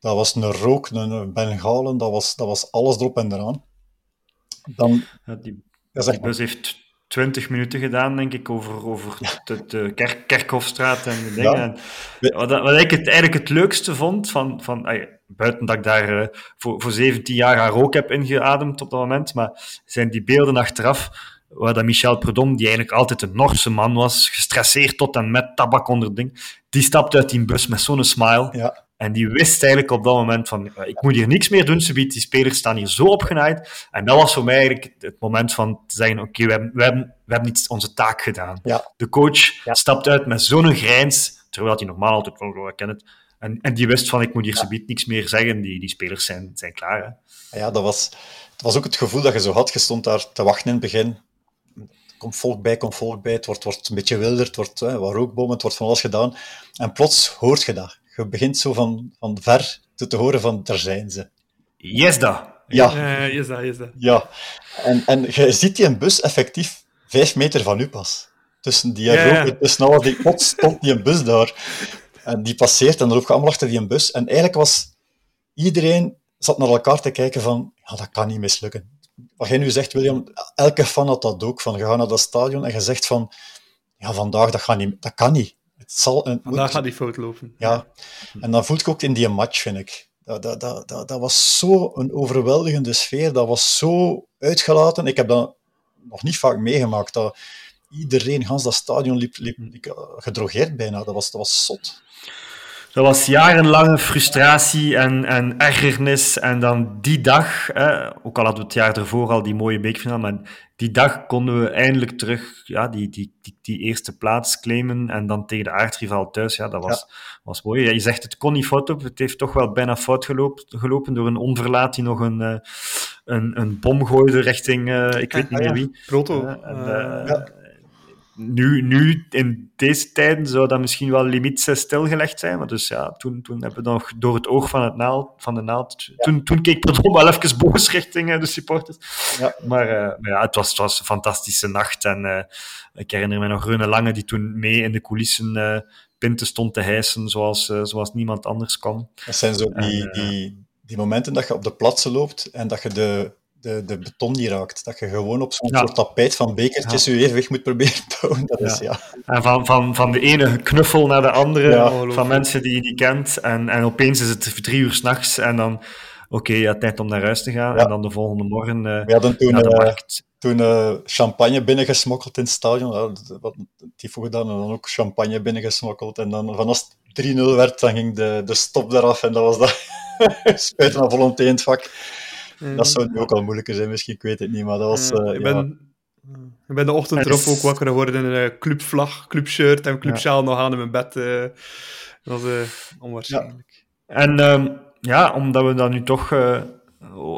Dat was een rook, een Bengalen, dat was, dat was alles erop en eraan. Dan, ja, die, ja, zeg maar. Die bus heeft twintig minuten gedaan, denk ik, over, over ja. de, de kerk, Kerkhofstraat en de dingen. Ja. En wat, wat ik het, eigenlijk het leukste vond, van, van, ay, buiten dat ik daar uh, voor, voor zeventien jaar aan rook heb ingeademd op dat moment, maar zijn die beelden achteraf, waar dat Michel Prudhomme, die eigenlijk altijd een Norse man was, gestresseerd tot en met tabak onder het ding, die stapt uit die bus met zo'n smile. Ja. En die wist eigenlijk op dat moment van, uh, ik moet hier niks meer doen, subiet, die spelers staan hier zo opgenaaid. En dat was voor mij eigenlijk het moment van te zeggen, oké, okay, we hebben, we hebben, we hebben niet onze taak gedaan. Ja. De coach ja. stapt uit met zo'n grijns, terwijl hij normaal altijd, oh, ik ken het, En, en die wist van, ik moet hier ja. subiet niks meer zeggen, die, die spelers zijn, zijn klaar. Hè? Ja, dat was, dat was ook het gevoel dat je zo had. Je stond daar te wachten in het begin. Komt volk bij, komt volk bij, het wordt, wordt een beetje wilder, het wordt hè, wat rookbomen, het wordt van alles gedaan. En plots hoort je dat. Je begint zo van, van ver te, te horen van, daar zijn ze. Yes, da. Ja. Uh, yes, da, yes, da. Ja. En, en je ziet die een bus effectief vijf meter van u pas. Tussen die yeah. roken, tussen alles, die, plots stond die een bus daar. En die passeert en dan roep je allemaal achter die een bus. En eigenlijk was iedereen zat naar elkaar te kijken van, ja, dat kan niet mislukken. Wat jij nu zegt, William, elke fan had dat ook. Van, je gaat naar dat stadion en je zegt van, ja, vandaag, dat, gaat niet, dat kan niet. Het zal een, vandaag moet, gaat die fout lopen. Ja. En dan voelde ik ook in die match, vind ik. Dat, dat, dat, dat, dat was zo'n overweldigende sfeer. Dat was zo uitgelaten. Ik heb dat nog niet vaak meegemaakt. Dat iedereen, gans dat stadion, liep, liep, liep gedrogeerd bijna. Dat was, dat was zot. Dat was jarenlange frustratie en, en ergernis. En dan die dag, hè, ook al hadden we het jaar ervoor al die mooie bekerfinale, maar die dag konden we eindelijk terug ja, die, die, die, die eerste plaats claimen. En dan tegen de aardrivaal thuis, ja, dat was, ja. was mooi. Ja, je zegt, het kon niet fout lopen. Het heeft toch wel bijna fout gelopen, gelopen door een onverlaat die nog een, een, een bom gooide richting, uh, ik weet ah, niet meer wie. Ja, Proto. Uh, en, uh, ja. Nu, nu, in deze tijden, zou dat misschien wel limiet stilgelegd zijn. Maar dus ja, toen, toen hebben we nog door het oog van, het naald, van de naald... Ja. Toen, toen keek Prudhomme wel even boos richting de supporters. Ja. Maar, uh, maar ja, het was, het was een fantastische nacht. En uh, ik herinner me nog René Lange, die toen mee in de coulissen uh, pinten stond te hijsen, zoals, uh, zoals niemand anders kan. Dat zijn zo die... Uh, die... die momenten dat je op de plaatsen loopt en dat je de, de, de beton niet raakt. Dat je gewoon op zo'n ja. soort tapijt van bekertjes ja. je even weg moet proberen te houden. Dat ja. is, ja. En van, van, van de ene knuffel naar de andere, ja, van mensen die je niet kent. En, en opeens is het drie uur 's nachts en dan, oké, okay, ja, tijd om naar huis te gaan. Ja. En dan de volgende morgen uh, we hadden toen, naar de markt. Uh, toen uh, champagne binnengesmokkeld in het stadion. Uh, wat Tifo gedaan en dan ook champagne binnengesmokkeld. En dan, van als het drie nul werd, dan ging de, de stop eraf en dat was dat. Spuiten naar volonté in het vak. Mm. Dat zou nu ook al moeilijker zijn, misschien, ik weet het niet, maar dat was... Uh, ik, ben, ja. ik ben de ochtend erop ook wakker geworden in een clubvlag, clubshirt en clubsjaal ja. nog aan in mijn bed. Uh, dat was uh, onwaarschijnlijk. Ja. En um, ja, omdat we dan nu toch uh,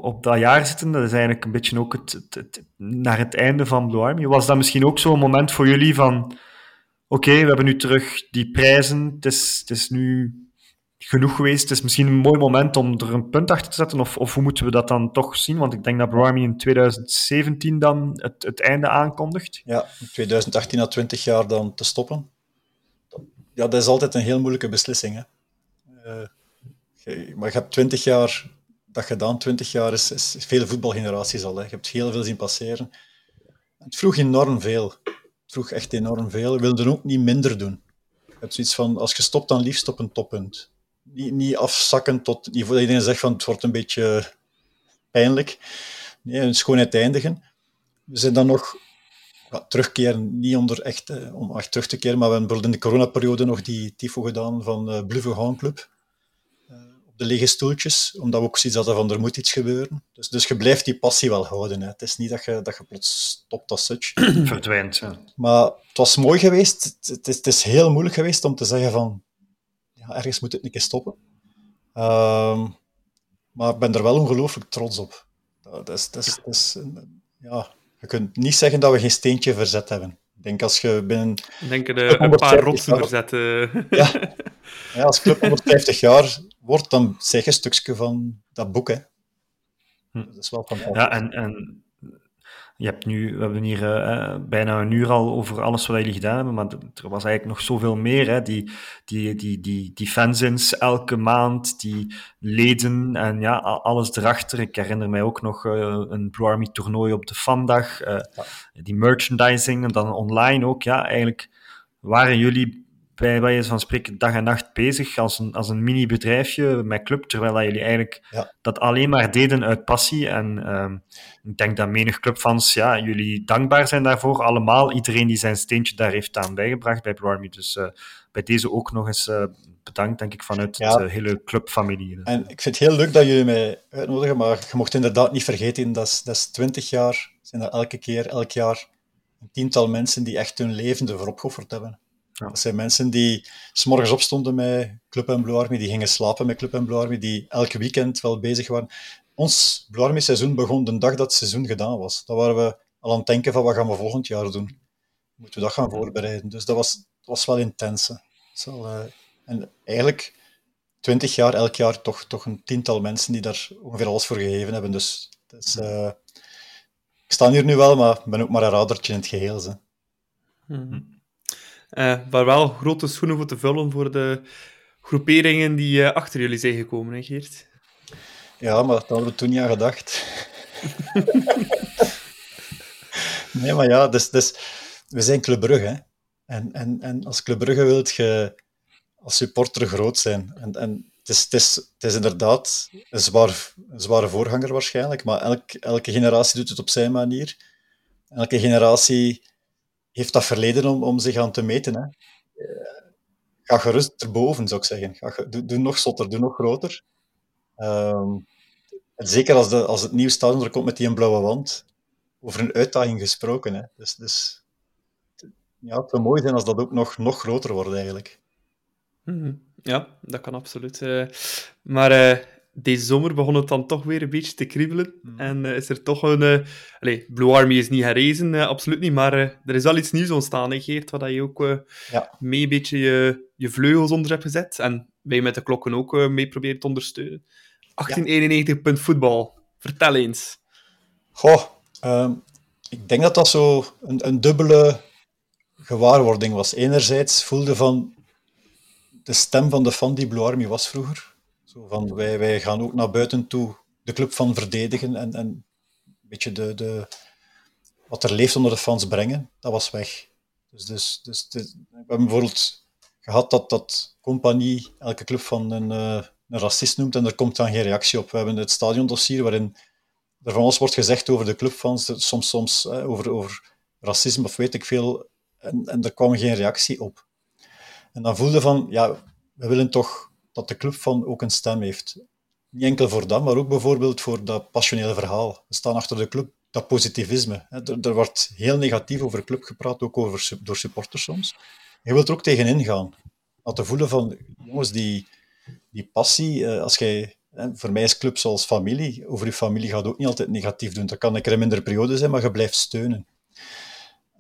op dat jaar zitten, dat is eigenlijk een beetje ook het, het, het, naar het einde van Blue Army. Was dat misschien ook zo'n moment voor jullie van... Oké, okay, we hebben nu terug die prijzen, het is, het is nu... genoeg geweest. Het is misschien een mooi moment om er een punt achter te zetten, of, of hoe moeten we dat dan toch zien? Want ik denk dat Blue Army in twintig zeventien dan het, het einde aankondigt. Ja, in twintig achttien na twintig jaar dan te stoppen. Ja, dat is altijd een heel moeilijke beslissing. Hè? Uh, je, maar je hebt twintig jaar dat gedaan. twintig jaar is, is vele voetbalgeneraties al. Hè? Je hebt heel veel zien passeren. Het vroeg enorm veel. Het vroeg echt enorm veel. We wilden ook niet minder doen. Je hebt zoiets van, als je stopt, dan liefst op een toppunt. Niet, niet afzakken tot het niveau dat iedereen zegt van het wordt een beetje pijnlijk. Nee, een schoonheid eindigen. We zijn dan nog ja, terugkeren, niet onder echt, eh, om echt terug te keren, maar we hebben bijvoorbeeld in de coronaperiode nog die tifo gedaan van uh, Blue Army Club. Uh, op de lege stoeltjes, omdat we ook zoiets hadden van er moet iets gebeuren. Dus, dus je blijft die passie wel houden. Hè. Het is niet dat je, dat je plots stopt als such. Verdwijnt, ja. Maar het was mooi geweest. Het, het, is, het is heel moeilijk geweest om te zeggen van ja, ergens moet het een keer stoppen. Uh, maar ik ben er wel ongelooflijk trots op. Dat is, dat is, dat is, ja, je kunt niet zeggen dat we geen steentje verzet hebben. Ik denk als je binnen... Denk de, een paar rotsen verzetten. Ja. Ja, als club honderdvijftig jaar wordt, dan zeg je een stukje van dat boek. Hè. Dat is wel van ja, en, en je hebt nu, we hebben hier uh, bijna een uur al over alles wat jullie gedaan hebben, maar er was eigenlijk nog zoveel meer. Hè? Die, die, die, die, die fanzins elke maand, die leden en ja, alles erachter. Ik herinner mij ook nog uh, een Blue Army toernooi op de Fandag, uh, ja. die merchandising en dan online ook. Ja, eigenlijk waren jullie bij wijze van spreken dag en nacht bezig als een, als een mini-bedrijfje met club, terwijl dat jullie eigenlijk ja. dat alleen maar deden uit passie. En uh, ik denk dat menig clubfans ja, jullie dankbaar zijn daarvoor. Allemaal, iedereen die zijn steentje daar heeft aan bijgebracht bij Blue Army. Dus uh, bij deze ook nog eens uh, bedankt, denk ik, vanuit ja. de hele clubfamilie. En ik vind het heel leuk dat jullie mij uitnodigen, maar je mocht inderdaad niet vergeten, dat is, dat is twintig jaar, zijn er elke keer, elk jaar, een tiental mensen die echt hun leven ervoor opgeofferd hebben. Ja. Dat zijn mensen die 's morgens opstonden met Club en Blue Army, die gingen slapen met Club en Blue Army, die elk weekend wel bezig waren. Ons Blue Army seizoen begon de dag dat het seizoen gedaan was. Dan waren we al aan het denken van, wat gaan we volgend jaar doen? Moeten we dat gaan voorbereiden? Dus dat was, was wel intens. Hè. Zal, uh, en eigenlijk twintig jaar, elk jaar, toch, toch een tiental mensen die daar ongeveer alles voor gegeven hebben. Dus, dus uh, ik sta hier nu wel, maar ik ben ook maar een radertje in het geheel. Hè. Mm-hmm. Uh, maar wel grote schoenen voor te vullen voor de groeperingen die uh, achter jullie zijn gekomen, hè Geert? Ja, maar daar hadden we toen niet aan gedacht. Nee, maar ja, dus, dus, we zijn Club Brugge, hè. En, en, en als Club Brugge wilt je als supporter groot zijn. En, en het, is, het, is, het is inderdaad een, zwaar, een zware voorganger waarschijnlijk, maar elk, elke generatie doet het op zijn manier. Elke generatie... heeft dat verleden om, om zich aan te meten. Hè. Ga gerust erboven, zou ik zeggen. Ga, doe, doe nog zotter, doe nog groter. Um, en zeker als, de, als het nieuwe stadion er komt met die een blauwe wand. Over een uitdaging gesproken. Hè. Dus, dus ja, het zou mooi zijn als dat ook nog, nog groter wordt, eigenlijk. Mm-hmm. Ja, dat kan absoluut. Uh, maar... Uh... Deze zomer begon het dan toch weer een beetje te kriebelen. Hmm. En uh, is er toch een... Uh, allez, Blue Army is niet herrezen, uh, absoluut niet. Maar uh, er is wel iets nieuws ontstaan, hè, Geert, waar je ook uh, ja. mee een beetje je, je vleugels onder hebt gezet. En wij met de klokken ook uh, mee proberen te ondersteunen. achttien eenennegentig ja. punt voetbal. Vertel eens. Goh, um, ik denk dat dat zo een, een dubbele gewaarwording was. Enerzijds voelde van de stem van de fan die Blue Army was vroeger. Zo van, wij, wij gaan ook naar buiten toe de club van verdedigen en, en een beetje de, de, wat er leeft onder de fans brengen, dat was weg. Dus, dus, dus de, we hebben bijvoorbeeld gehad dat, dat Compagnie elke club van een, uh, een racist noemt en er komt dan geen reactie op. We hebben het stadiondossier waarin er van ons wordt gezegd over de clubfans, soms, soms eh, over, over racisme of weet ik veel, en, en er kwam geen reactie op. En dan voelde van, ja, we willen toch dat de clubfan ook een stem heeft. Niet enkel voor dat, maar ook bijvoorbeeld voor dat passionele verhaal. We staan achter de club, dat positivisme. Hè. Er, er wordt heel negatief over de club gepraat, ook over, door supporters soms. Je wilt er ook tegenin gaan. Laten voelen van, jongens, die, die passie, eh, als jij... Voor mij is club zoals familie. Over je familie gaat ook niet altijd negatief doen. Dat kan een keer een mindere periode zijn, maar je blijft steunen.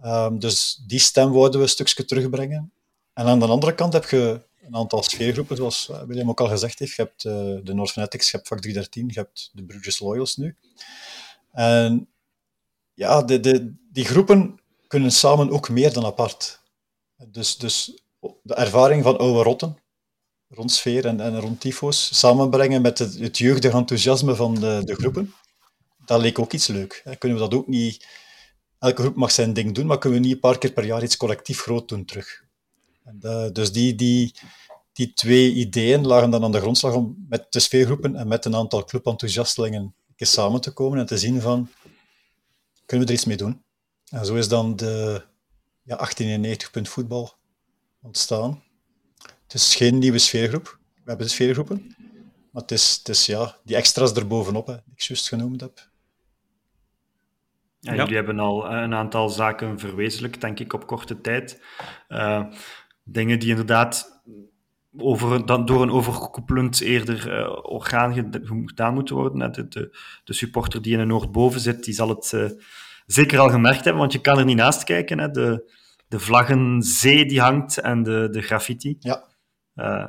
Um, dus die stem wouden we een stukje terugbrengen. En aan de andere kant heb je een aantal sfeergroepen, zoals Willem ook al gezegd heeft. Je hebt uh, de North Fanatics, je hebt vak drie dertien, je hebt de Brugge's Loyals nu. En ja, de, de, die groepen kunnen samen ook meer dan apart. Dus, dus de ervaring van oude rotten, rond sfeer en, en rond tyfo's, samenbrengen met het, het jeugdig enthousiasme van de, de groepen, dat leek ook iets leuk. Hè. Kunnen we dat ook niet... Elke groep mag zijn ding doen, maar kunnen we niet een paar keer per jaar iets collectief groot doen terug. En de, dus die, die, die twee ideeën lagen dan aan de grondslag om met de sfeergroepen en met een aantal clubenthousiastelingen samen te komen en te zien van, kunnen we er iets mee doen? En zo is dan de ja, achttien eenennegentig punt voetbal ontstaan. Het is geen nieuwe sfeergroep. We hebben de sfeergroepen. Maar het is, het is ja, die extra's erbovenop, hè, die ik juist genoemd heb. Ja, ja. Jullie hebben al een aantal zaken verwezenlijkt, denk ik, op korte tijd. Uh, dingen die inderdaad over, dan door een overkoepelend eerder uh, orgaan gedaan moeten worden. De, de, de supporter die in de Noordboven zit, die zal het uh, zeker al gemerkt hebben, want je kan er niet naast kijken. Hè. De, de vlaggenzee die hangt en de, de graffiti. Ja. Uh,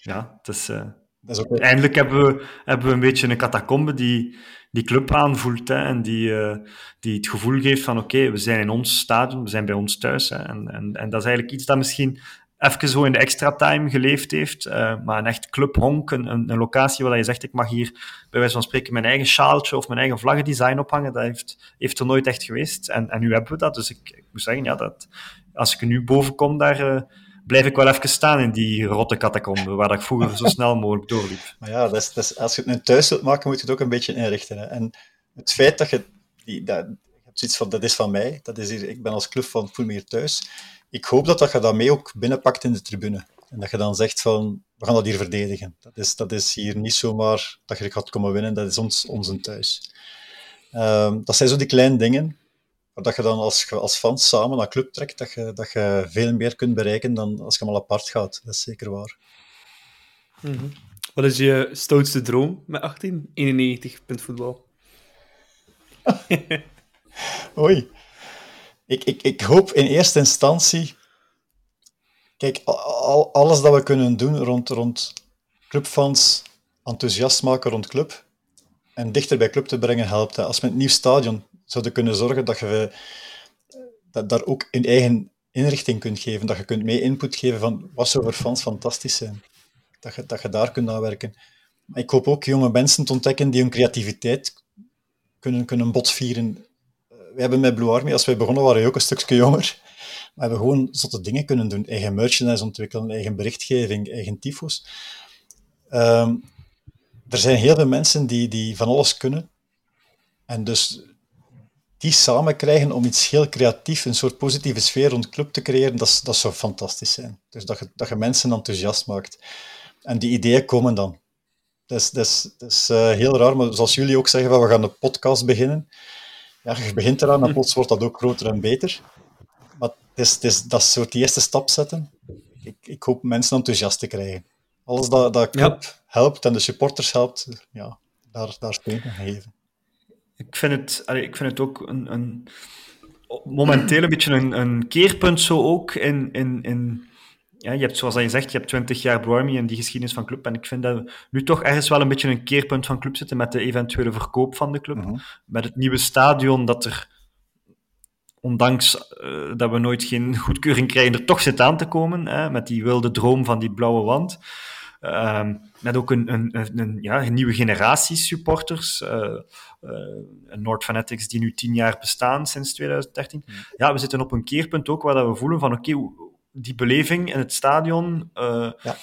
ja, het is, uh, dat is okay. Eindelijk hebben we, hebben we een beetje een catacombe die die club aanvoelt, hè, en die, uh, die het gevoel geeft van oké, okay, we zijn in ons stadion, we zijn bij ons thuis, hè, en, en, en dat is eigenlijk iets dat misschien even zo in de extra time geleefd heeft, uh, maar een echt clubhonk, een, een, een locatie waar je zegt, ik mag hier bij wijze van spreken mijn eigen sjaaltje of mijn eigen vlaggendesign ophangen, dat heeft, heeft er nooit echt geweest, en, en nu hebben we dat, dus ik, ik moet zeggen, ja, dat, als ik nu boven kom daar... Uh, blijf ik wel even staan in die rotte catacombe waar ik vroeger zo snel mogelijk doorliep. Maar ja, dat is, dat is, als je het een thuis wilt maken, moet je het ook een beetje inrichten. Hè. En het feit dat je... Die, dat, je hebt zoiets van, dat is van mij. Dat is hier, ik ben als club van voel me hier thuis. Ik hoop dat, dat je dat mee ook binnenpakt in de tribune. En dat je dan zegt van, we gaan dat hier verdedigen. Dat is, dat is hier niet zomaar dat je gaat komen winnen. Dat is ons, ons thuis. Um, dat zijn zo die kleine dingen... Dat je dan als, als fans samen naar club trekt, dat je, dat je veel meer kunt bereiken dan als je maar apart gaat. Dat is zeker waar. Mm-hmm. Wat is je stoutste droom met achttien eenennegentig punt voetbal? Oei. Ik, ik, ik hoop in eerste instantie... Kijk, al, alles dat we kunnen doen rond, rond clubfans, enthousiast maken rond club en dichter bij club te brengen, helpt. Hè. Als met een nieuw stadion... zouden kunnen zorgen dat je dat daar ook een eigen inrichting kunt geven, dat je kunt mee input geven van wat zou voor fans fantastisch zijn. Dat je, dat je daar kunt aan werken. Maar ik hoop ook jonge mensen te ontdekken die hun creativiteit kunnen, kunnen botvieren. We hebben met Blue Army, als wij begonnen waren we ook een stukje jonger, maar we hebben gewoon zotte dingen kunnen doen. Eigen merchandise ontwikkelen, eigen berichtgeving, eigen tyfo's. Um, er zijn heel veel mensen die, die van alles kunnen. En dus... die samen krijgen om iets heel creatiefs, een soort positieve sfeer rond de club te creëren, dat, dat zou fantastisch zijn. Dus dat je, dat je mensen enthousiast maakt. En die ideeën komen dan. Dat is, dat is, dat is uh, heel raar, maar zoals jullie ook zeggen, van, we gaan een podcast beginnen. Ja, je begint eraan en plots wordt dat ook groter en beter. Maar het is, het is dat soort die eerste stap zetten. Ik, ik hoop mensen enthousiast te krijgen. Alles dat, dat club ja. helpt en de supporters helpt, ja, daar, daar steun aan geven. Ik vind het, allee, ik vind het ook een, een, momenteel een beetje een, een keerpunt zo ook. In, in, in, ja, je hebt, zoals je zegt, je hebt twintig jaar Blue Army en die geschiedenis van club. En ik vind dat we nu toch ergens wel een beetje een keerpunt van club zitten met de eventuele verkoop van de club. Uh-huh. Met het nieuwe stadion dat er, ondanks uh, dat we nooit geen goedkeuring krijgen, er toch zit aan te komen. Hè, met die wilde droom van die blauwe wand. Um, met ook een, een, een, een, ja, een nieuwe generatie supporters. Uh, uh, North Fanatics die nu tien jaar bestaan sinds twintig dertien. Mm. Ja, we zitten op een keerpunt ook waar dat we voelen van oké, okay, die beleving in het stadion... Uh, ja.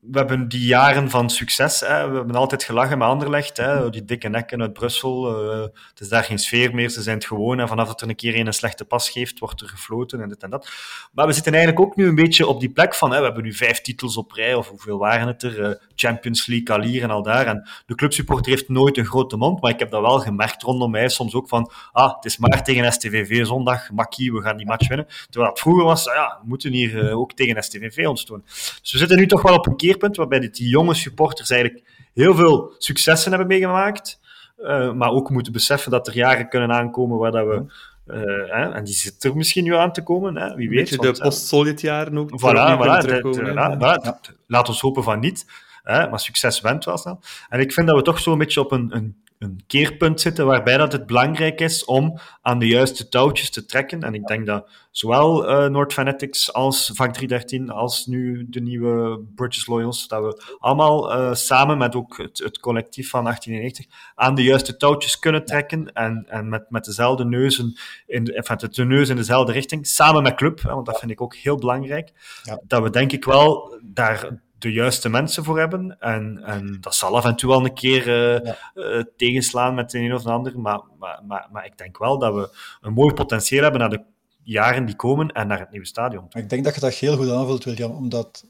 We hebben die jaren van succes, hè. We hebben altijd gelachen met Anderlecht, hè. Die dikke nekken uit Brussel, uh, het is daar geen sfeer meer, ze zijn het gewoon, en vanaf dat er een keer een, een slechte pas geeft, wordt er gefloten en dit en dat. Maar we zitten eigenlijk ook nu een beetje op die plek van, hè, we hebben nu vijf titels op rij, of hoeveel waren het er, uh, Champions League, al hier en al daar, en de clubsupporter heeft nooit een grote mond, maar ik heb dat wel gemerkt rondom mij, soms ook van, ah, het is maar tegen S T V V zondag, makkie, we gaan die match winnen. Terwijl dat vroeger was, ah, ja, we moeten hier uh, ook tegen S T V V ons tonen. Dus we zitten nu toch wel op een keerpunt waarbij die jonge supporters eigenlijk heel veel successen hebben meegemaakt, uh, maar ook moeten beseffen dat er jaren kunnen aankomen waar dat we uh, hè, en die zit er misschien nu aan te komen, hè, wie weet. Beetje want, de post-Solid-jaren ook. Voilà, voilà, de, de, ja. voilà ja. De, laat ons hopen van niet, hè, maar succes went wel snel. En ik vind dat we toch zo'n beetje op een, een, een keerpunt zitten waarbij dat het belangrijk is om aan de juiste touwtjes te trekken. En ik denk dat zowel uh, North Fanatics als Vak driehonderddertien, als nu de nieuwe British Loyals, dat we allemaal uh, samen met ook het, het collectief van achttien eenennegentig aan de juiste touwtjes kunnen trekken en, en met, met dezelfde neuzen, in de, enfin, de neus in dezelfde richting, samen met club, hè, want dat vind ik ook heel belangrijk, ja. Dat we denk ik wel daar... de juiste mensen voor hebben. En, en dat zal af en toe wel een keer uh, ja. uh, tegenslaan met de een of de ander. Maar, maar, maar, maar ik denk wel dat we een mooi potentieel hebben naar de jaren die komen en naar het nieuwe stadion. Ik denk dat je dat heel goed aanvult, William. Omdat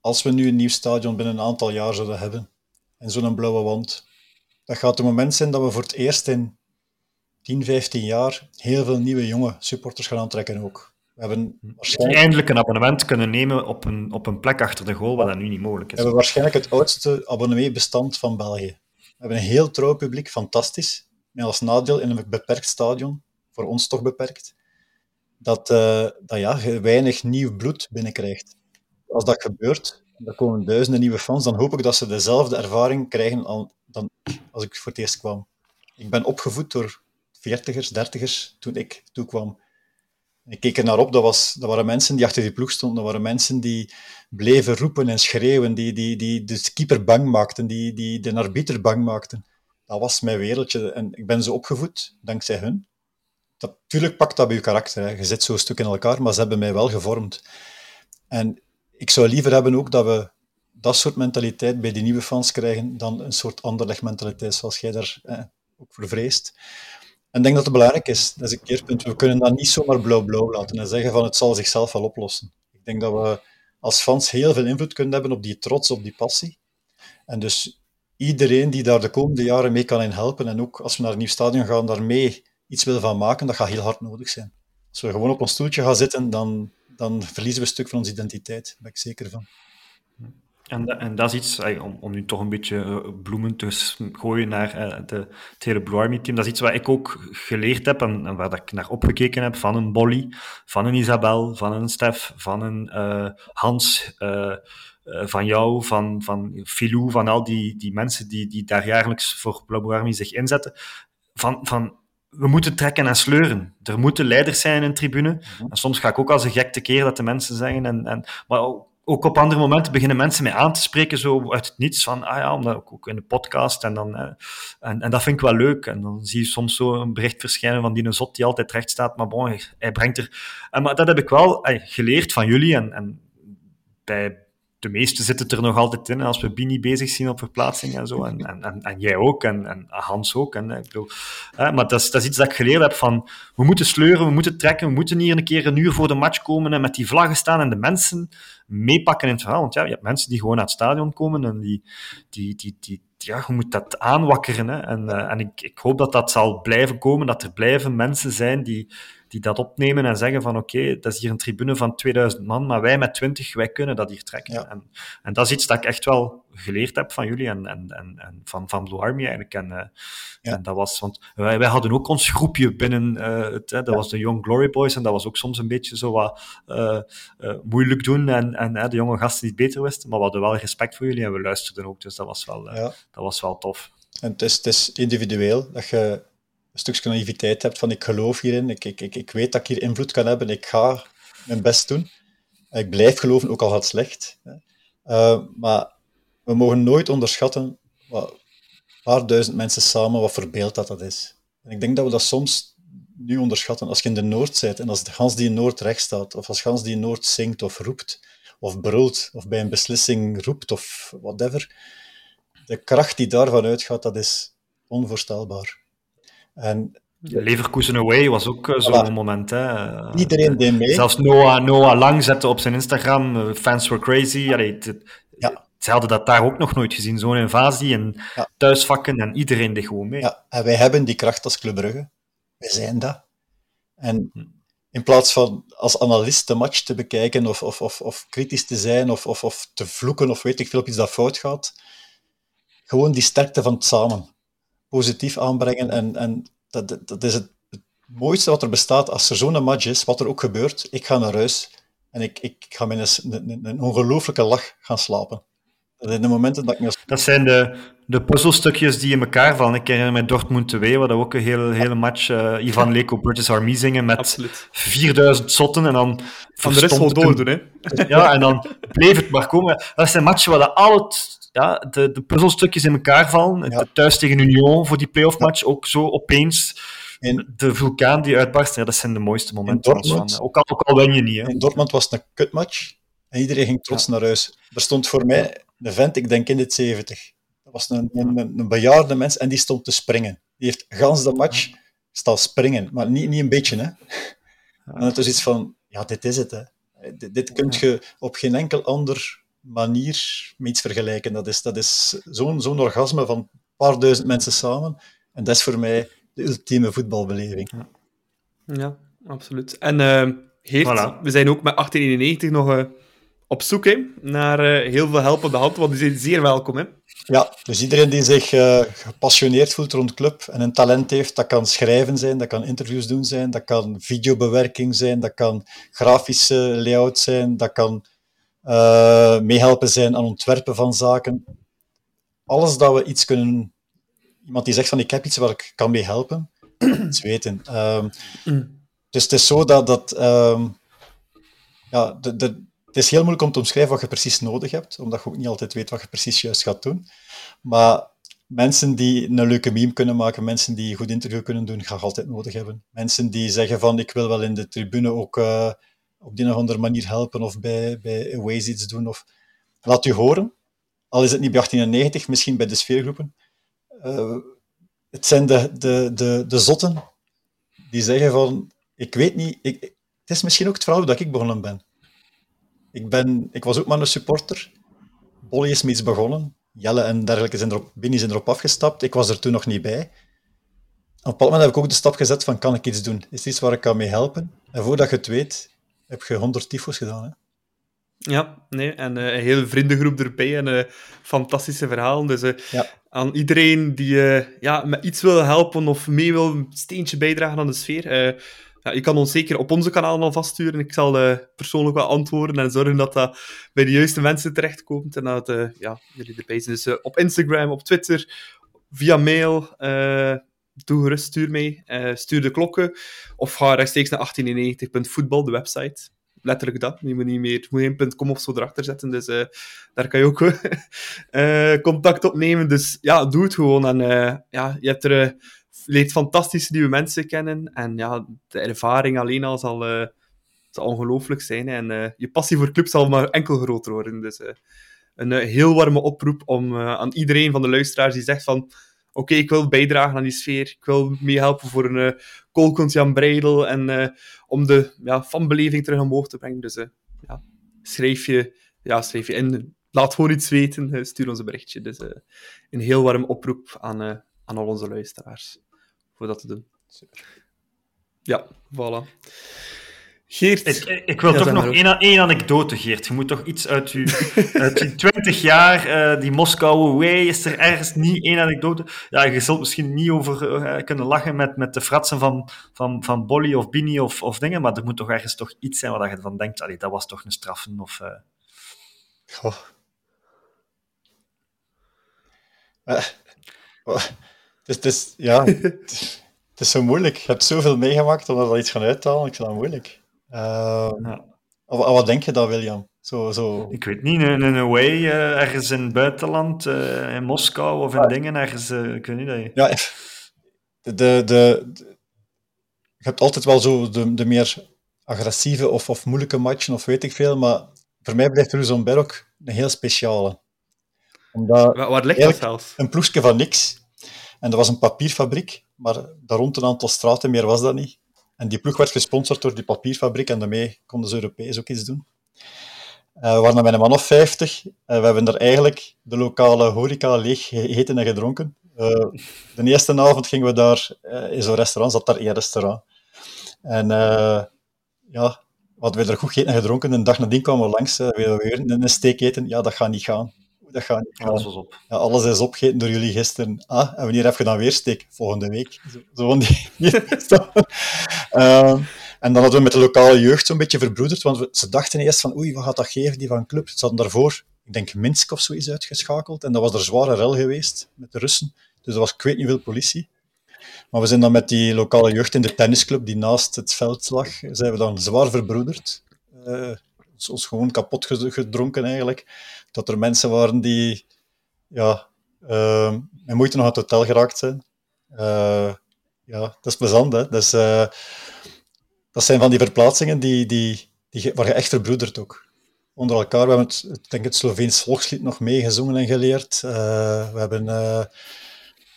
als we nu een nieuw stadion binnen een aantal jaar zouden hebben en zo'n blauwe wand, dat gaat het moment zijn dat we voor het eerst in tien, vijftien jaar heel veel nieuwe jonge supporters gaan aantrekken ook. We hebben waarschijnlijk... eindelijk een abonnement kunnen nemen op een, op een plek achter de goal, wat dat nu niet mogelijk is. We hebben waarschijnlijk het oudste abonnementbestand van België. We hebben een heel trouw publiek, fantastisch. Met als nadeel in een beperkt stadion, voor ons toch beperkt, dat, uh, dat ja, je weinig nieuw bloed binnenkrijgt. Als dat gebeurt, en er komen duizenden nieuwe fans, dan hoop ik dat ze dezelfde ervaring krijgen al, dan als ik voor het eerst kwam. Ik ben opgevoed door veertigers, dertigers, toen ik toekwam. Ik keek er naar op, dat, was, dat waren mensen die achter die ploeg stonden, dat waren mensen die bleven roepen en schreeuwen, die, die, die de keeper bang maakten, die, die de arbiter bang maakten. Dat was mijn wereldje en ik ben zo opgevoed, dankzij hun. Dat, tuurlijk pakt dat bij je karakter, hè. Je zit zo'n stuk in elkaar, maar ze hebben mij wel gevormd. En ik zou liever hebben ook dat we dat soort mentaliteit bij die nieuwe fans krijgen dan een soort Anderlecht-mentaliteit zoals jij daar eh, ook voor vreest. En ik denk dat het belangrijk is. Dat is een keerpunt. We kunnen dat niet zomaar blauw-blauw laten en zeggen van het zal zichzelf wel oplossen. Ik denk dat we als fans heel veel invloed kunnen hebben op die trots, op die passie. En dus iedereen die daar de komende jaren mee kan in helpen en ook als we naar een nieuw stadion gaan, daarmee iets willen van maken, dat gaat heel hard nodig zijn. Als we gewoon op ons stoeltje gaan zitten, dan, dan verliezen we een stuk van onze identiteit. Daar ben ik zeker van. En, en dat is iets, om, om nu toch een beetje bloemen te gooien naar de, het hele Blue Army team, dat is iets wat ik ook geleerd heb en, en waar dat ik naar opgekeken heb van een Bolly, van een Isabel, van een Stef, van een uh, Hans, uh, uh, van jou, van, van Filou, van al die, die mensen die, die daar jaarlijks voor Blue Army zich inzetten, van... van we moeten trekken en sleuren. Er moeten leiders zijn in een tribune. En soms ga ik ook als een gek tekeer dat de mensen zeggen. En, en, maar ook op andere momenten beginnen mensen mij aan te spreken, zo uit het niets, van, ah ja, omdat ook in de podcast, en, dan, en, en dat vind ik wel leuk. En dan zie je soms zo een bericht verschijnen van die een zot die altijd recht staat, maar bon, hij brengt er... En, maar dat heb ik wel ey, geleerd van jullie, en, en bij de meesten zitten er nog altijd in, als we Bini bezig zien op verplaatsing en zo, en, en, en, en jij ook, en, en Hans ook, en, ik bedoel, hè, maar dat is, dat is iets dat ik geleerd heb van, we moeten sleuren, we moeten trekken, we moeten hier een keer een uur voor de match komen en met die vlaggen staan en de mensen meepakken in het verhaal, want ja, je hebt mensen die gewoon naar het stadion komen en die, die, die, die ja, je moet dat aanwakkeren, hè. En, uh, en ik, ik hoop dat dat zal blijven komen, dat er blijven mensen zijn die, die dat opnemen en zeggen van oké, okay, dat is hier een tribune van tweeduizend man, maar wij met twintig, wij kunnen dat hier trekken. Ja. En, en dat is iets dat ik echt wel geleerd heb van jullie en, en, en, en van, van Blue Army eigenlijk. En, uh, ja. en dat was, want wij, wij hadden ook ons groepje binnen, uh, het, hè, dat was de Young Glory Boys en dat was ook soms een beetje zo wat uh, uh, moeilijk doen en, en uh, de jonge gasten die het beter wisten, maar we hadden wel respect voor jullie en we luisterden ook, dus dat was wel, uh, ja. dat was wel tof. En het is, het is individueel, dat je een stukje naïviteit hebt van ik geloof hierin, ik, ik, ik, ik weet dat ik hier invloed kan hebben, ik ga mijn best doen. Ik blijf geloven, ook al gaat het slecht. Uh, maar we mogen nooit onderschatten wat een paar duizend mensen samen, wat voor beeld dat dat is. En ik denk dat we dat soms nu onderschatten. Als je in de Noord bent en als de gans die in Noord recht staat, of als gans die in Noord zingt of roept, of brult, of bij een beslissing roept, of whatever, de kracht die daarvan uitgaat, dat is onvoorstelbaar. En Leverkusen away was ook zo'n voilà. moment. Hè. Iedereen deed mee. Zelfs Noah, Noah Lang zette op zijn Instagram, fans were crazy. Allee, t- ja. Ze hadden dat daar ook nog nooit gezien, zo'n invasie en ja. thuisvakken en iedereen deed gewoon mee. Ja, en wij hebben die kracht als Club Brugge. Wij zijn dat. En in plaats van als analist de match te bekijken of, of, of, of kritisch te zijn of, of, of te vloeken of weet ik veel op iets dat fout gaat, gewoon die sterkte van het samen. Positief aanbrengen en, en dat, dat is het mooiste wat er bestaat. Als er zo'n match is, wat er ook gebeurt, ik ga naar huis en ik, ik ga met een, een, een ongelooflijke lach gaan slapen. Dat zijn de momenten dat ik me... Dat zijn de, de puzzelstukjes die in elkaar vallen. Ik herinner me Dortmund twee, waar we ook een hele, hele match uh, Ivan Leko, British Army zingen met Absoluut. vierduizend zotten en dan... Van de rest wel doordoen, hè? Ja, en dan bleef het maar komen. Dat zijn matchen waar al het... Ja, de, de puzzelstukjes in elkaar vallen. Ja. Thuis tegen Union voor die playoff match, ja. ook zo opeens in, de vulkaan die uitbarst. Ja, dat zijn de mooiste momenten. Dortmund, van, ook, al, ook al wen je niet. Hè. In Dortmund was het een kutmatch en iedereen ging trots ja. naar huis. Er stond voor mij een vent, ik denk in de zeventig. Dat was een, een, een bejaarde mens en die stond te springen. Die heeft gans de match staan springen, maar niet, niet een beetje. Hè. En het was iets van, ja, dit is het. Hè. Dit, dit kun je op geen enkel ander... manier met iets vergelijken. Dat is, dat is zo'n, zo'n orgasme van een paar duizend mensen samen. En dat is voor mij de ultieme voetbalbeleving. Ja, ja absoluut. En uh, Geert, voilà. we zijn ook met achttien eenennegentig nog uh, op zoek hè, naar uh, heel veel helpende hand, want die zijn zeer welkom. Hè? Ja, dus iedereen die zich uh, gepassioneerd voelt rond club en een talent heeft, dat kan schrijven zijn, dat kan interviews doen zijn, dat kan videobewerking zijn, dat kan grafische layout zijn, dat kan Uh, meehelpen zijn aan ontwerpen van zaken. Alles dat we iets kunnen... Iemand die zegt van, ik heb iets waar ik kan mee helpen, iets weten. Uh, dus het is zo dat... dat uh, ja, de, de, het is heel moeilijk om te omschrijven wat je precies nodig hebt, omdat je ook niet altijd weet wat je precies juist gaat doen. Maar mensen die een leuke meme kunnen maken, mensen die een goed interview kunnen doen, ga je altijd nodig hebben. Mensen die zeggen van, ik wil wel in de tribune ook... Uh, op die een of andere manier helpen of bij, bij Aways iets doen. Of... Laat u horen, al is het niet bij achttien negentig, misschien bij de sfeergroepen. Uh, het zijn de, de, de, de zotten die zeggen van, ik weet niet, ik, het is misschien ook het verhaal dat ik begonnen ben. Ik, ben, ik was ook maar een supporter. Bolly is met iets begonnen. Jelle en dergelijke zijn erop, Bini zijn erop afgestapt. Ik was er toen nog niet bij. Op een bepaald moment heb ik ook de stap gezet van, kan ik iets doen? Is er iets waar ik kan mee helpen? En voordat je het weet... heb je honderd tyfo's gedaan, hè? Ja, nee, en uh, een hele vriendengroep erbij en uh, fantastische verhalen. Dus uh, ja. aan iedereen die uh, ja, met iets wil helpen of mee wil een steentje bijdragen aan de sfeer, uh, ja, je kan ons zeker op onze kanalen al vaststuren. Ik zal uh, persoonlijk wel antwoorden en zorgen dat dat bij de juiste mensen terechtkomt en dat uh, ja, jullie erbij zijn. Dus uh, op Instagram, op Twitter, via mail... Uh, doe gerust, stuur mee. Uh, stuur de klokken. Of ga rechtstreeks naar achttien eenennegentig punt voetbal, de website. Letterlijk dat. Je moet niet meer .com of zo erachter zetten. Dus uh, daar kan je ook uh, contact opnemen. Dus ja, doe het gewoon. En uh, ja, je hebt er, uh, leert fantastische nieuwe mensen kennen. En ja, de ervaring alleen al zal, uh, zal ongelooflijk zijn. En uh, je passie voor club zal maar enkel groter worden. Dus uh, een uh, heel warme oproep om uh, aan iedereen van de luisteraars die zegt van... Oké, okay, ik wil bijdragen aan die sfeer. Ik wil meehelpen voor een uh, kolkont Jan Breydel. En uh, om de ja, fanbeleving terug omhoog te brengen. Dus uh, ja, schrijf, je, ja, schrijf je in. Laat gewoon iets weten. Uh, stuur ons een berichtje. Dus uh, een heel warm oproep aan, uh, aan al onze luisteraars. Voor dat te doen. Super. Ja, voilà. Geert. Ik, ik wil ja, toch nog één, één anekdote, Geert. Je moet toch iets uit je twintig jaar, uh, die Moskou away, is er ergens niet één anekdote? Ja, je zult misschien niet over uh, kunnen lachen met, met de fratsen van, van, van Bolly of Bini of, of dingen, maar er moet toch ergens toch iets zijn waar je van denkt, allee, dat was toch een straffen, of... Uh... Goh. Uh, oh. Dus, dus, ja, het is zo moeilijk. Je hebt zoveel meegemaakt om er iets gaan uit te halen, ik vind dat moeilijk. Uh, ja. Wat denk je dan, William? Zo, zo. Ik weet niet, in een away, uh, ergens in het buitenland, uh, in Moskou of in ja. dingen, ergens, uh, ik weet niet. Dat je... Ja, de, de, de, je hebt altijd wel zo de, de meer agressieve of, of moeilijke matchen, of weet ik veel, maar voor mij blijft Ružomberok een heel speciale. Omdat Waar ligt dat zelfs? Een ploegje van niks. En dat was een papierfabriek, maar daar rond een aantal straten, meer was dat niet. En die ploeg werd gesponsord door die papierfabriek en daarmee konden ze Europees ook iets doen. Uh, we waren met een man of vijftig. Uh, we hebben daar eigenlijk de lokale horeca leeg gegeten en gedronken. Uh, de eerste avond gingen we daar uh, in zo'n restaurant, zat daar één restaurant. En uh, ja, hadden we er goed gegeten en gedronken. Een dag nadien kwamen we langs, uh, we weer in een steek eten. Ja, dat gaat niet gaan. Dat gaat niet gaan. Alles is op. Ja, alles is opgegeten door jullie gisteren. Ah, en wanneer heb je dan weer steek? Volgende week. Zo, zo van die... uh, En dan hadden we met de lokale jeugd zo'n beetje verbroederd, want ze dachten eerst van oei, wat gaat dat geven, die van club. Ze hadden daarvoor, ik denk Minsk of zo is uitgeschakeld, en dat was er zware rel geweest met de Russen. Dus er was ik weet niet veel politie. Maar we zijn dan met die lokale jeugd in de tennisclub, die naast het veld lag, zijn we dan zwaar verbroederd. Uh, ons gewoon kapot gedronken eigenlijk. Dat er mensen waren die ja, uh, met moeite nog aan het hotel geraakt zijn. Uh, ja, dat is plezant, hè. Dat is... Uh, Dat zijn van die verplaatsingen die, die, die, waar je echt verbroedert ook. Onder elkaar, we hebben het, ik denk het Sloveens volkslied nog meegezongen en geleerd. Uh, we hebben, uh,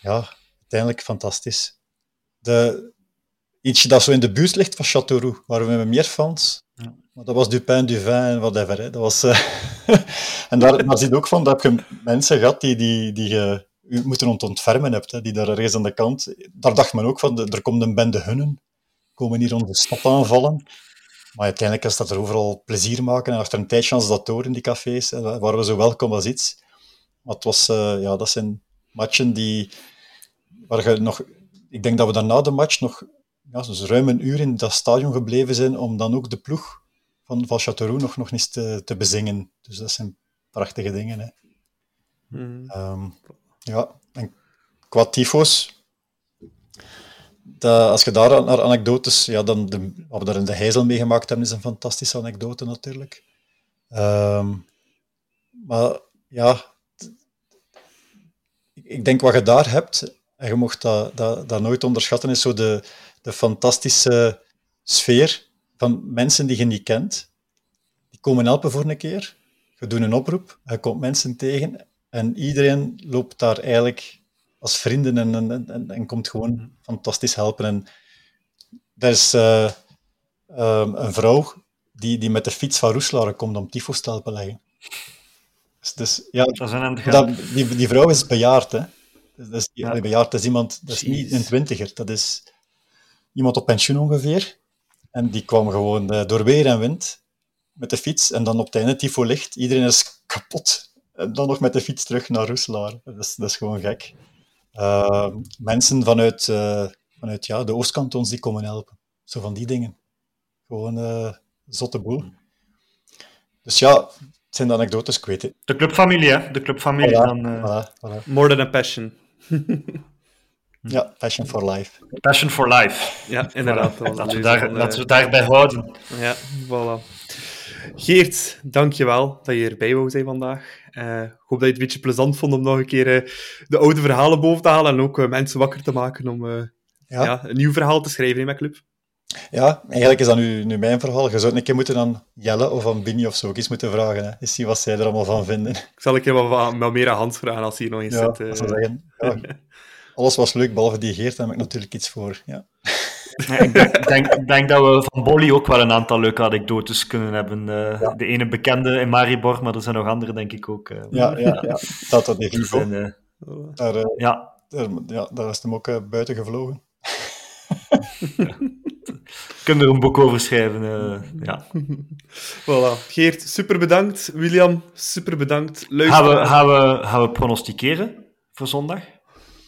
ja, uiteindelijk fantastisch. De, ietsje dat zo in de buurt ligt van Châteauroux, waar we met meer fans. Ja. Maar dat was du pain, du vin en whatever. Hè. Dat was, uh, en daar, daar zie je ook van, dat heb je mensen gehad die, die, die je uh, moeten ontfermen hebt, hè, die daar ergens aan de kant... Daar dacht men ook van, de, er komt een bende hunnen. Komen hier onze stad aanvallen. Maar uiteindelijk is dat er overal plezier maken. En achter een tijdje hadden ze dat door in die cafés. En waren we zo welkom als iets. Maar het was, uh, ja, dat zijn matchen die... Waar je nog, ik denk dat we daarna de match nog ja, dus ruim een uur in dat stadion gebleven zijn om dan ook de ploeg van, van Châteauroux nog, nog eens te, te bezingen. Dus dat zijn prachtige dingen. Hè. Mm. Um, ja, en qua tyfo's... Dat, als je daar naar anekdotes, ja, dan de, wat we daar in de Heizel meegemaakt hebben, is een fantastische anekdote natuurlijk. Um, maar ja, t, ik denk wat je daar hebt, en je mocht dat, dat, dat nooit onderschatten, is zo de, de fantastische sfeer van mensen die je niet kent. Die komen helpen voor een keer, je doet een oproep, je komt mensen tegen en iedereen loopt daar eigenlijk... als vrienden en, en, en, en komt gewoon fantastisch helpen. En er is uh, um, een vrouw die, die met de fiets van Roeselare komt om tyfo's te helpen leggen. Dus, dus, ja, dat is dat, die, die vrouw is bejaard. Hè? Dus, dat is, ja. Bejaard dat is iemand, dat is niet een twintiger, dat is iemand op pensioen ongeveer. En die kwam gewoon uh, door weer en wind met de fiets. En dan op het einde tyfo ligt, iedereen is kapot. En dan nog met de fiets terug naar Roeselare. Dat is, dat is gewoon gek. Uh, mensen vanuit, uh, vanuit ja, de Oostkantons die komen helpen. Zo van die dingen. Gewoon uh, zotte boel. Dus ja, het zijn de anekdotes, ik weet het. De clubfamilie, hè? De clubfamilie. Voilà, dan, uh, voilà, voilà. More than a passion. Ja, passion for life. Passion for life. Ja, inderdaad. Voilà. Laten we daar, uh, laten we daarbij houden. Ja, voilà. Geert, dankjewel dat je erbij wou zijn vandaag. Uh, ik hoop dat je het een beetje plezant vond om nog een keer uh, de oude verhalen boven te halen en ook uh, mensen wakker te maken om uh, ja. Ja, een nieuw verhaal te schrijven in mijn club. Ja, eigenlijk is dat nu, nu mijn verhaal. Je zou een keer moeten aan Jelle of aan Bini of zo ook eens moeten vragen. Hè. Eens zien wat zij er allemaal van vinden. Ik zal een keer wat, wat, wat meer aan Hans vragen als hij hier nog eens ja, zit. Uh... Dat zou zeggen. Ja. Alles was leuk, behalve die Geert, daar heb ik natuurlijk iets voor. Ja. Ja, ik denk, denk, denk dat we van Bolly ook wel een aantal leuke anekdotes kunnen hebben. Uh, ja. De ene bekende in Maribor, maar er zijn nog andere, denk ik ook. Uh, ja, ja, ja, ja, dat dat niet goed. Uh, daar, uh, ja. Daar, ja, daar is hem ook uh, buiten gevlogen. Ja. Kunnen er een boek over schrijven. Uh, ja. Voilà. Geert, super bedankt. William, super bedankt. Leuk. Gaan we, gaan we, gaan we pronosticeren voor zondag?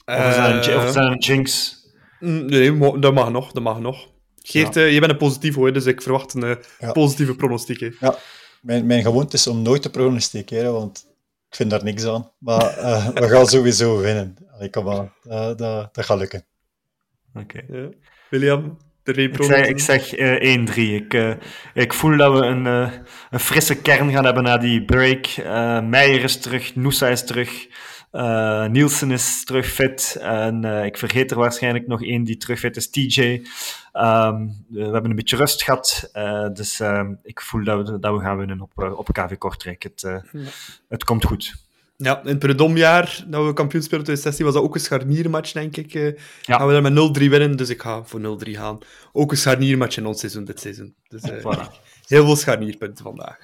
Uh, of is dat een, of is dat een jinx? Nee, dat mag nog, dat mag nog. Geert, ja. uh, je bent een positief hoor, dus ik verwacht een uh, ja. positieve pronostiek. Hè. Ja, mijn, mijn gewoonte is om nooit te pronosticeren, want ik vind daar niks aan. Maar uh, we gaan sowieso winnen. Allee, kom aan. Uh, dat, dat gaat lukken. Oké. Okay. Ja. William? De ik zeg, ik zeg uh, één drie. Ik, uh, ik voel dat we een, uh, een frisse kern gaan hebben na die break. Uh, Meijer is terug, Noosa is terug, uh, Nielsen is terug fit. En uh, ik vergeet er waarschijnlijk nog één die terug fit is, T J. Um, we hebben een beetje rust gehad. Uh, dus uh, ik voel dat we, dat we gaan winnen op, op K V Kortrijk. Het, uh, ja. het komt goed. Ja, in het Predomjaar, dat we kampioen speelden twintig zestien, was dat ook een scharniermatch, denk ik. Uh, ja. Gaan we daar met nul drie winnen, dus ik ga voor nul drie gaan. Ook een scharniermatch in ons seizoen, dit seizoen. Dus uh, voilà. Heel veel scharnierpunten vandaag.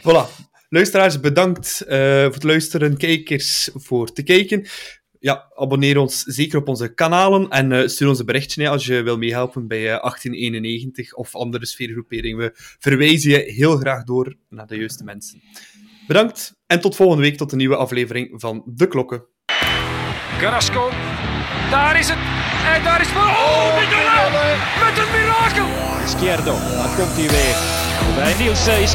Voilà. Luisteraars, bedankt uh, voor het luisteren. Kijkers, voor te kijken. Ja, abonneer ons zeker op onze kanalen en uh, stuur ons een berichtje als je wil meehelpen bij uh, achttien eenennegentig of andere sfeergroeperingen. We verwijzen je heel graag door naar de juiste mensen. Bedankt en tot volgende week, tot een nieuwe aflevering van De Klokken. Carrasco, daar is het. En daar is het. Oh, Nicola, met een mirakel. Izquierdo, daar komt hij weer. Bij Nielsen is...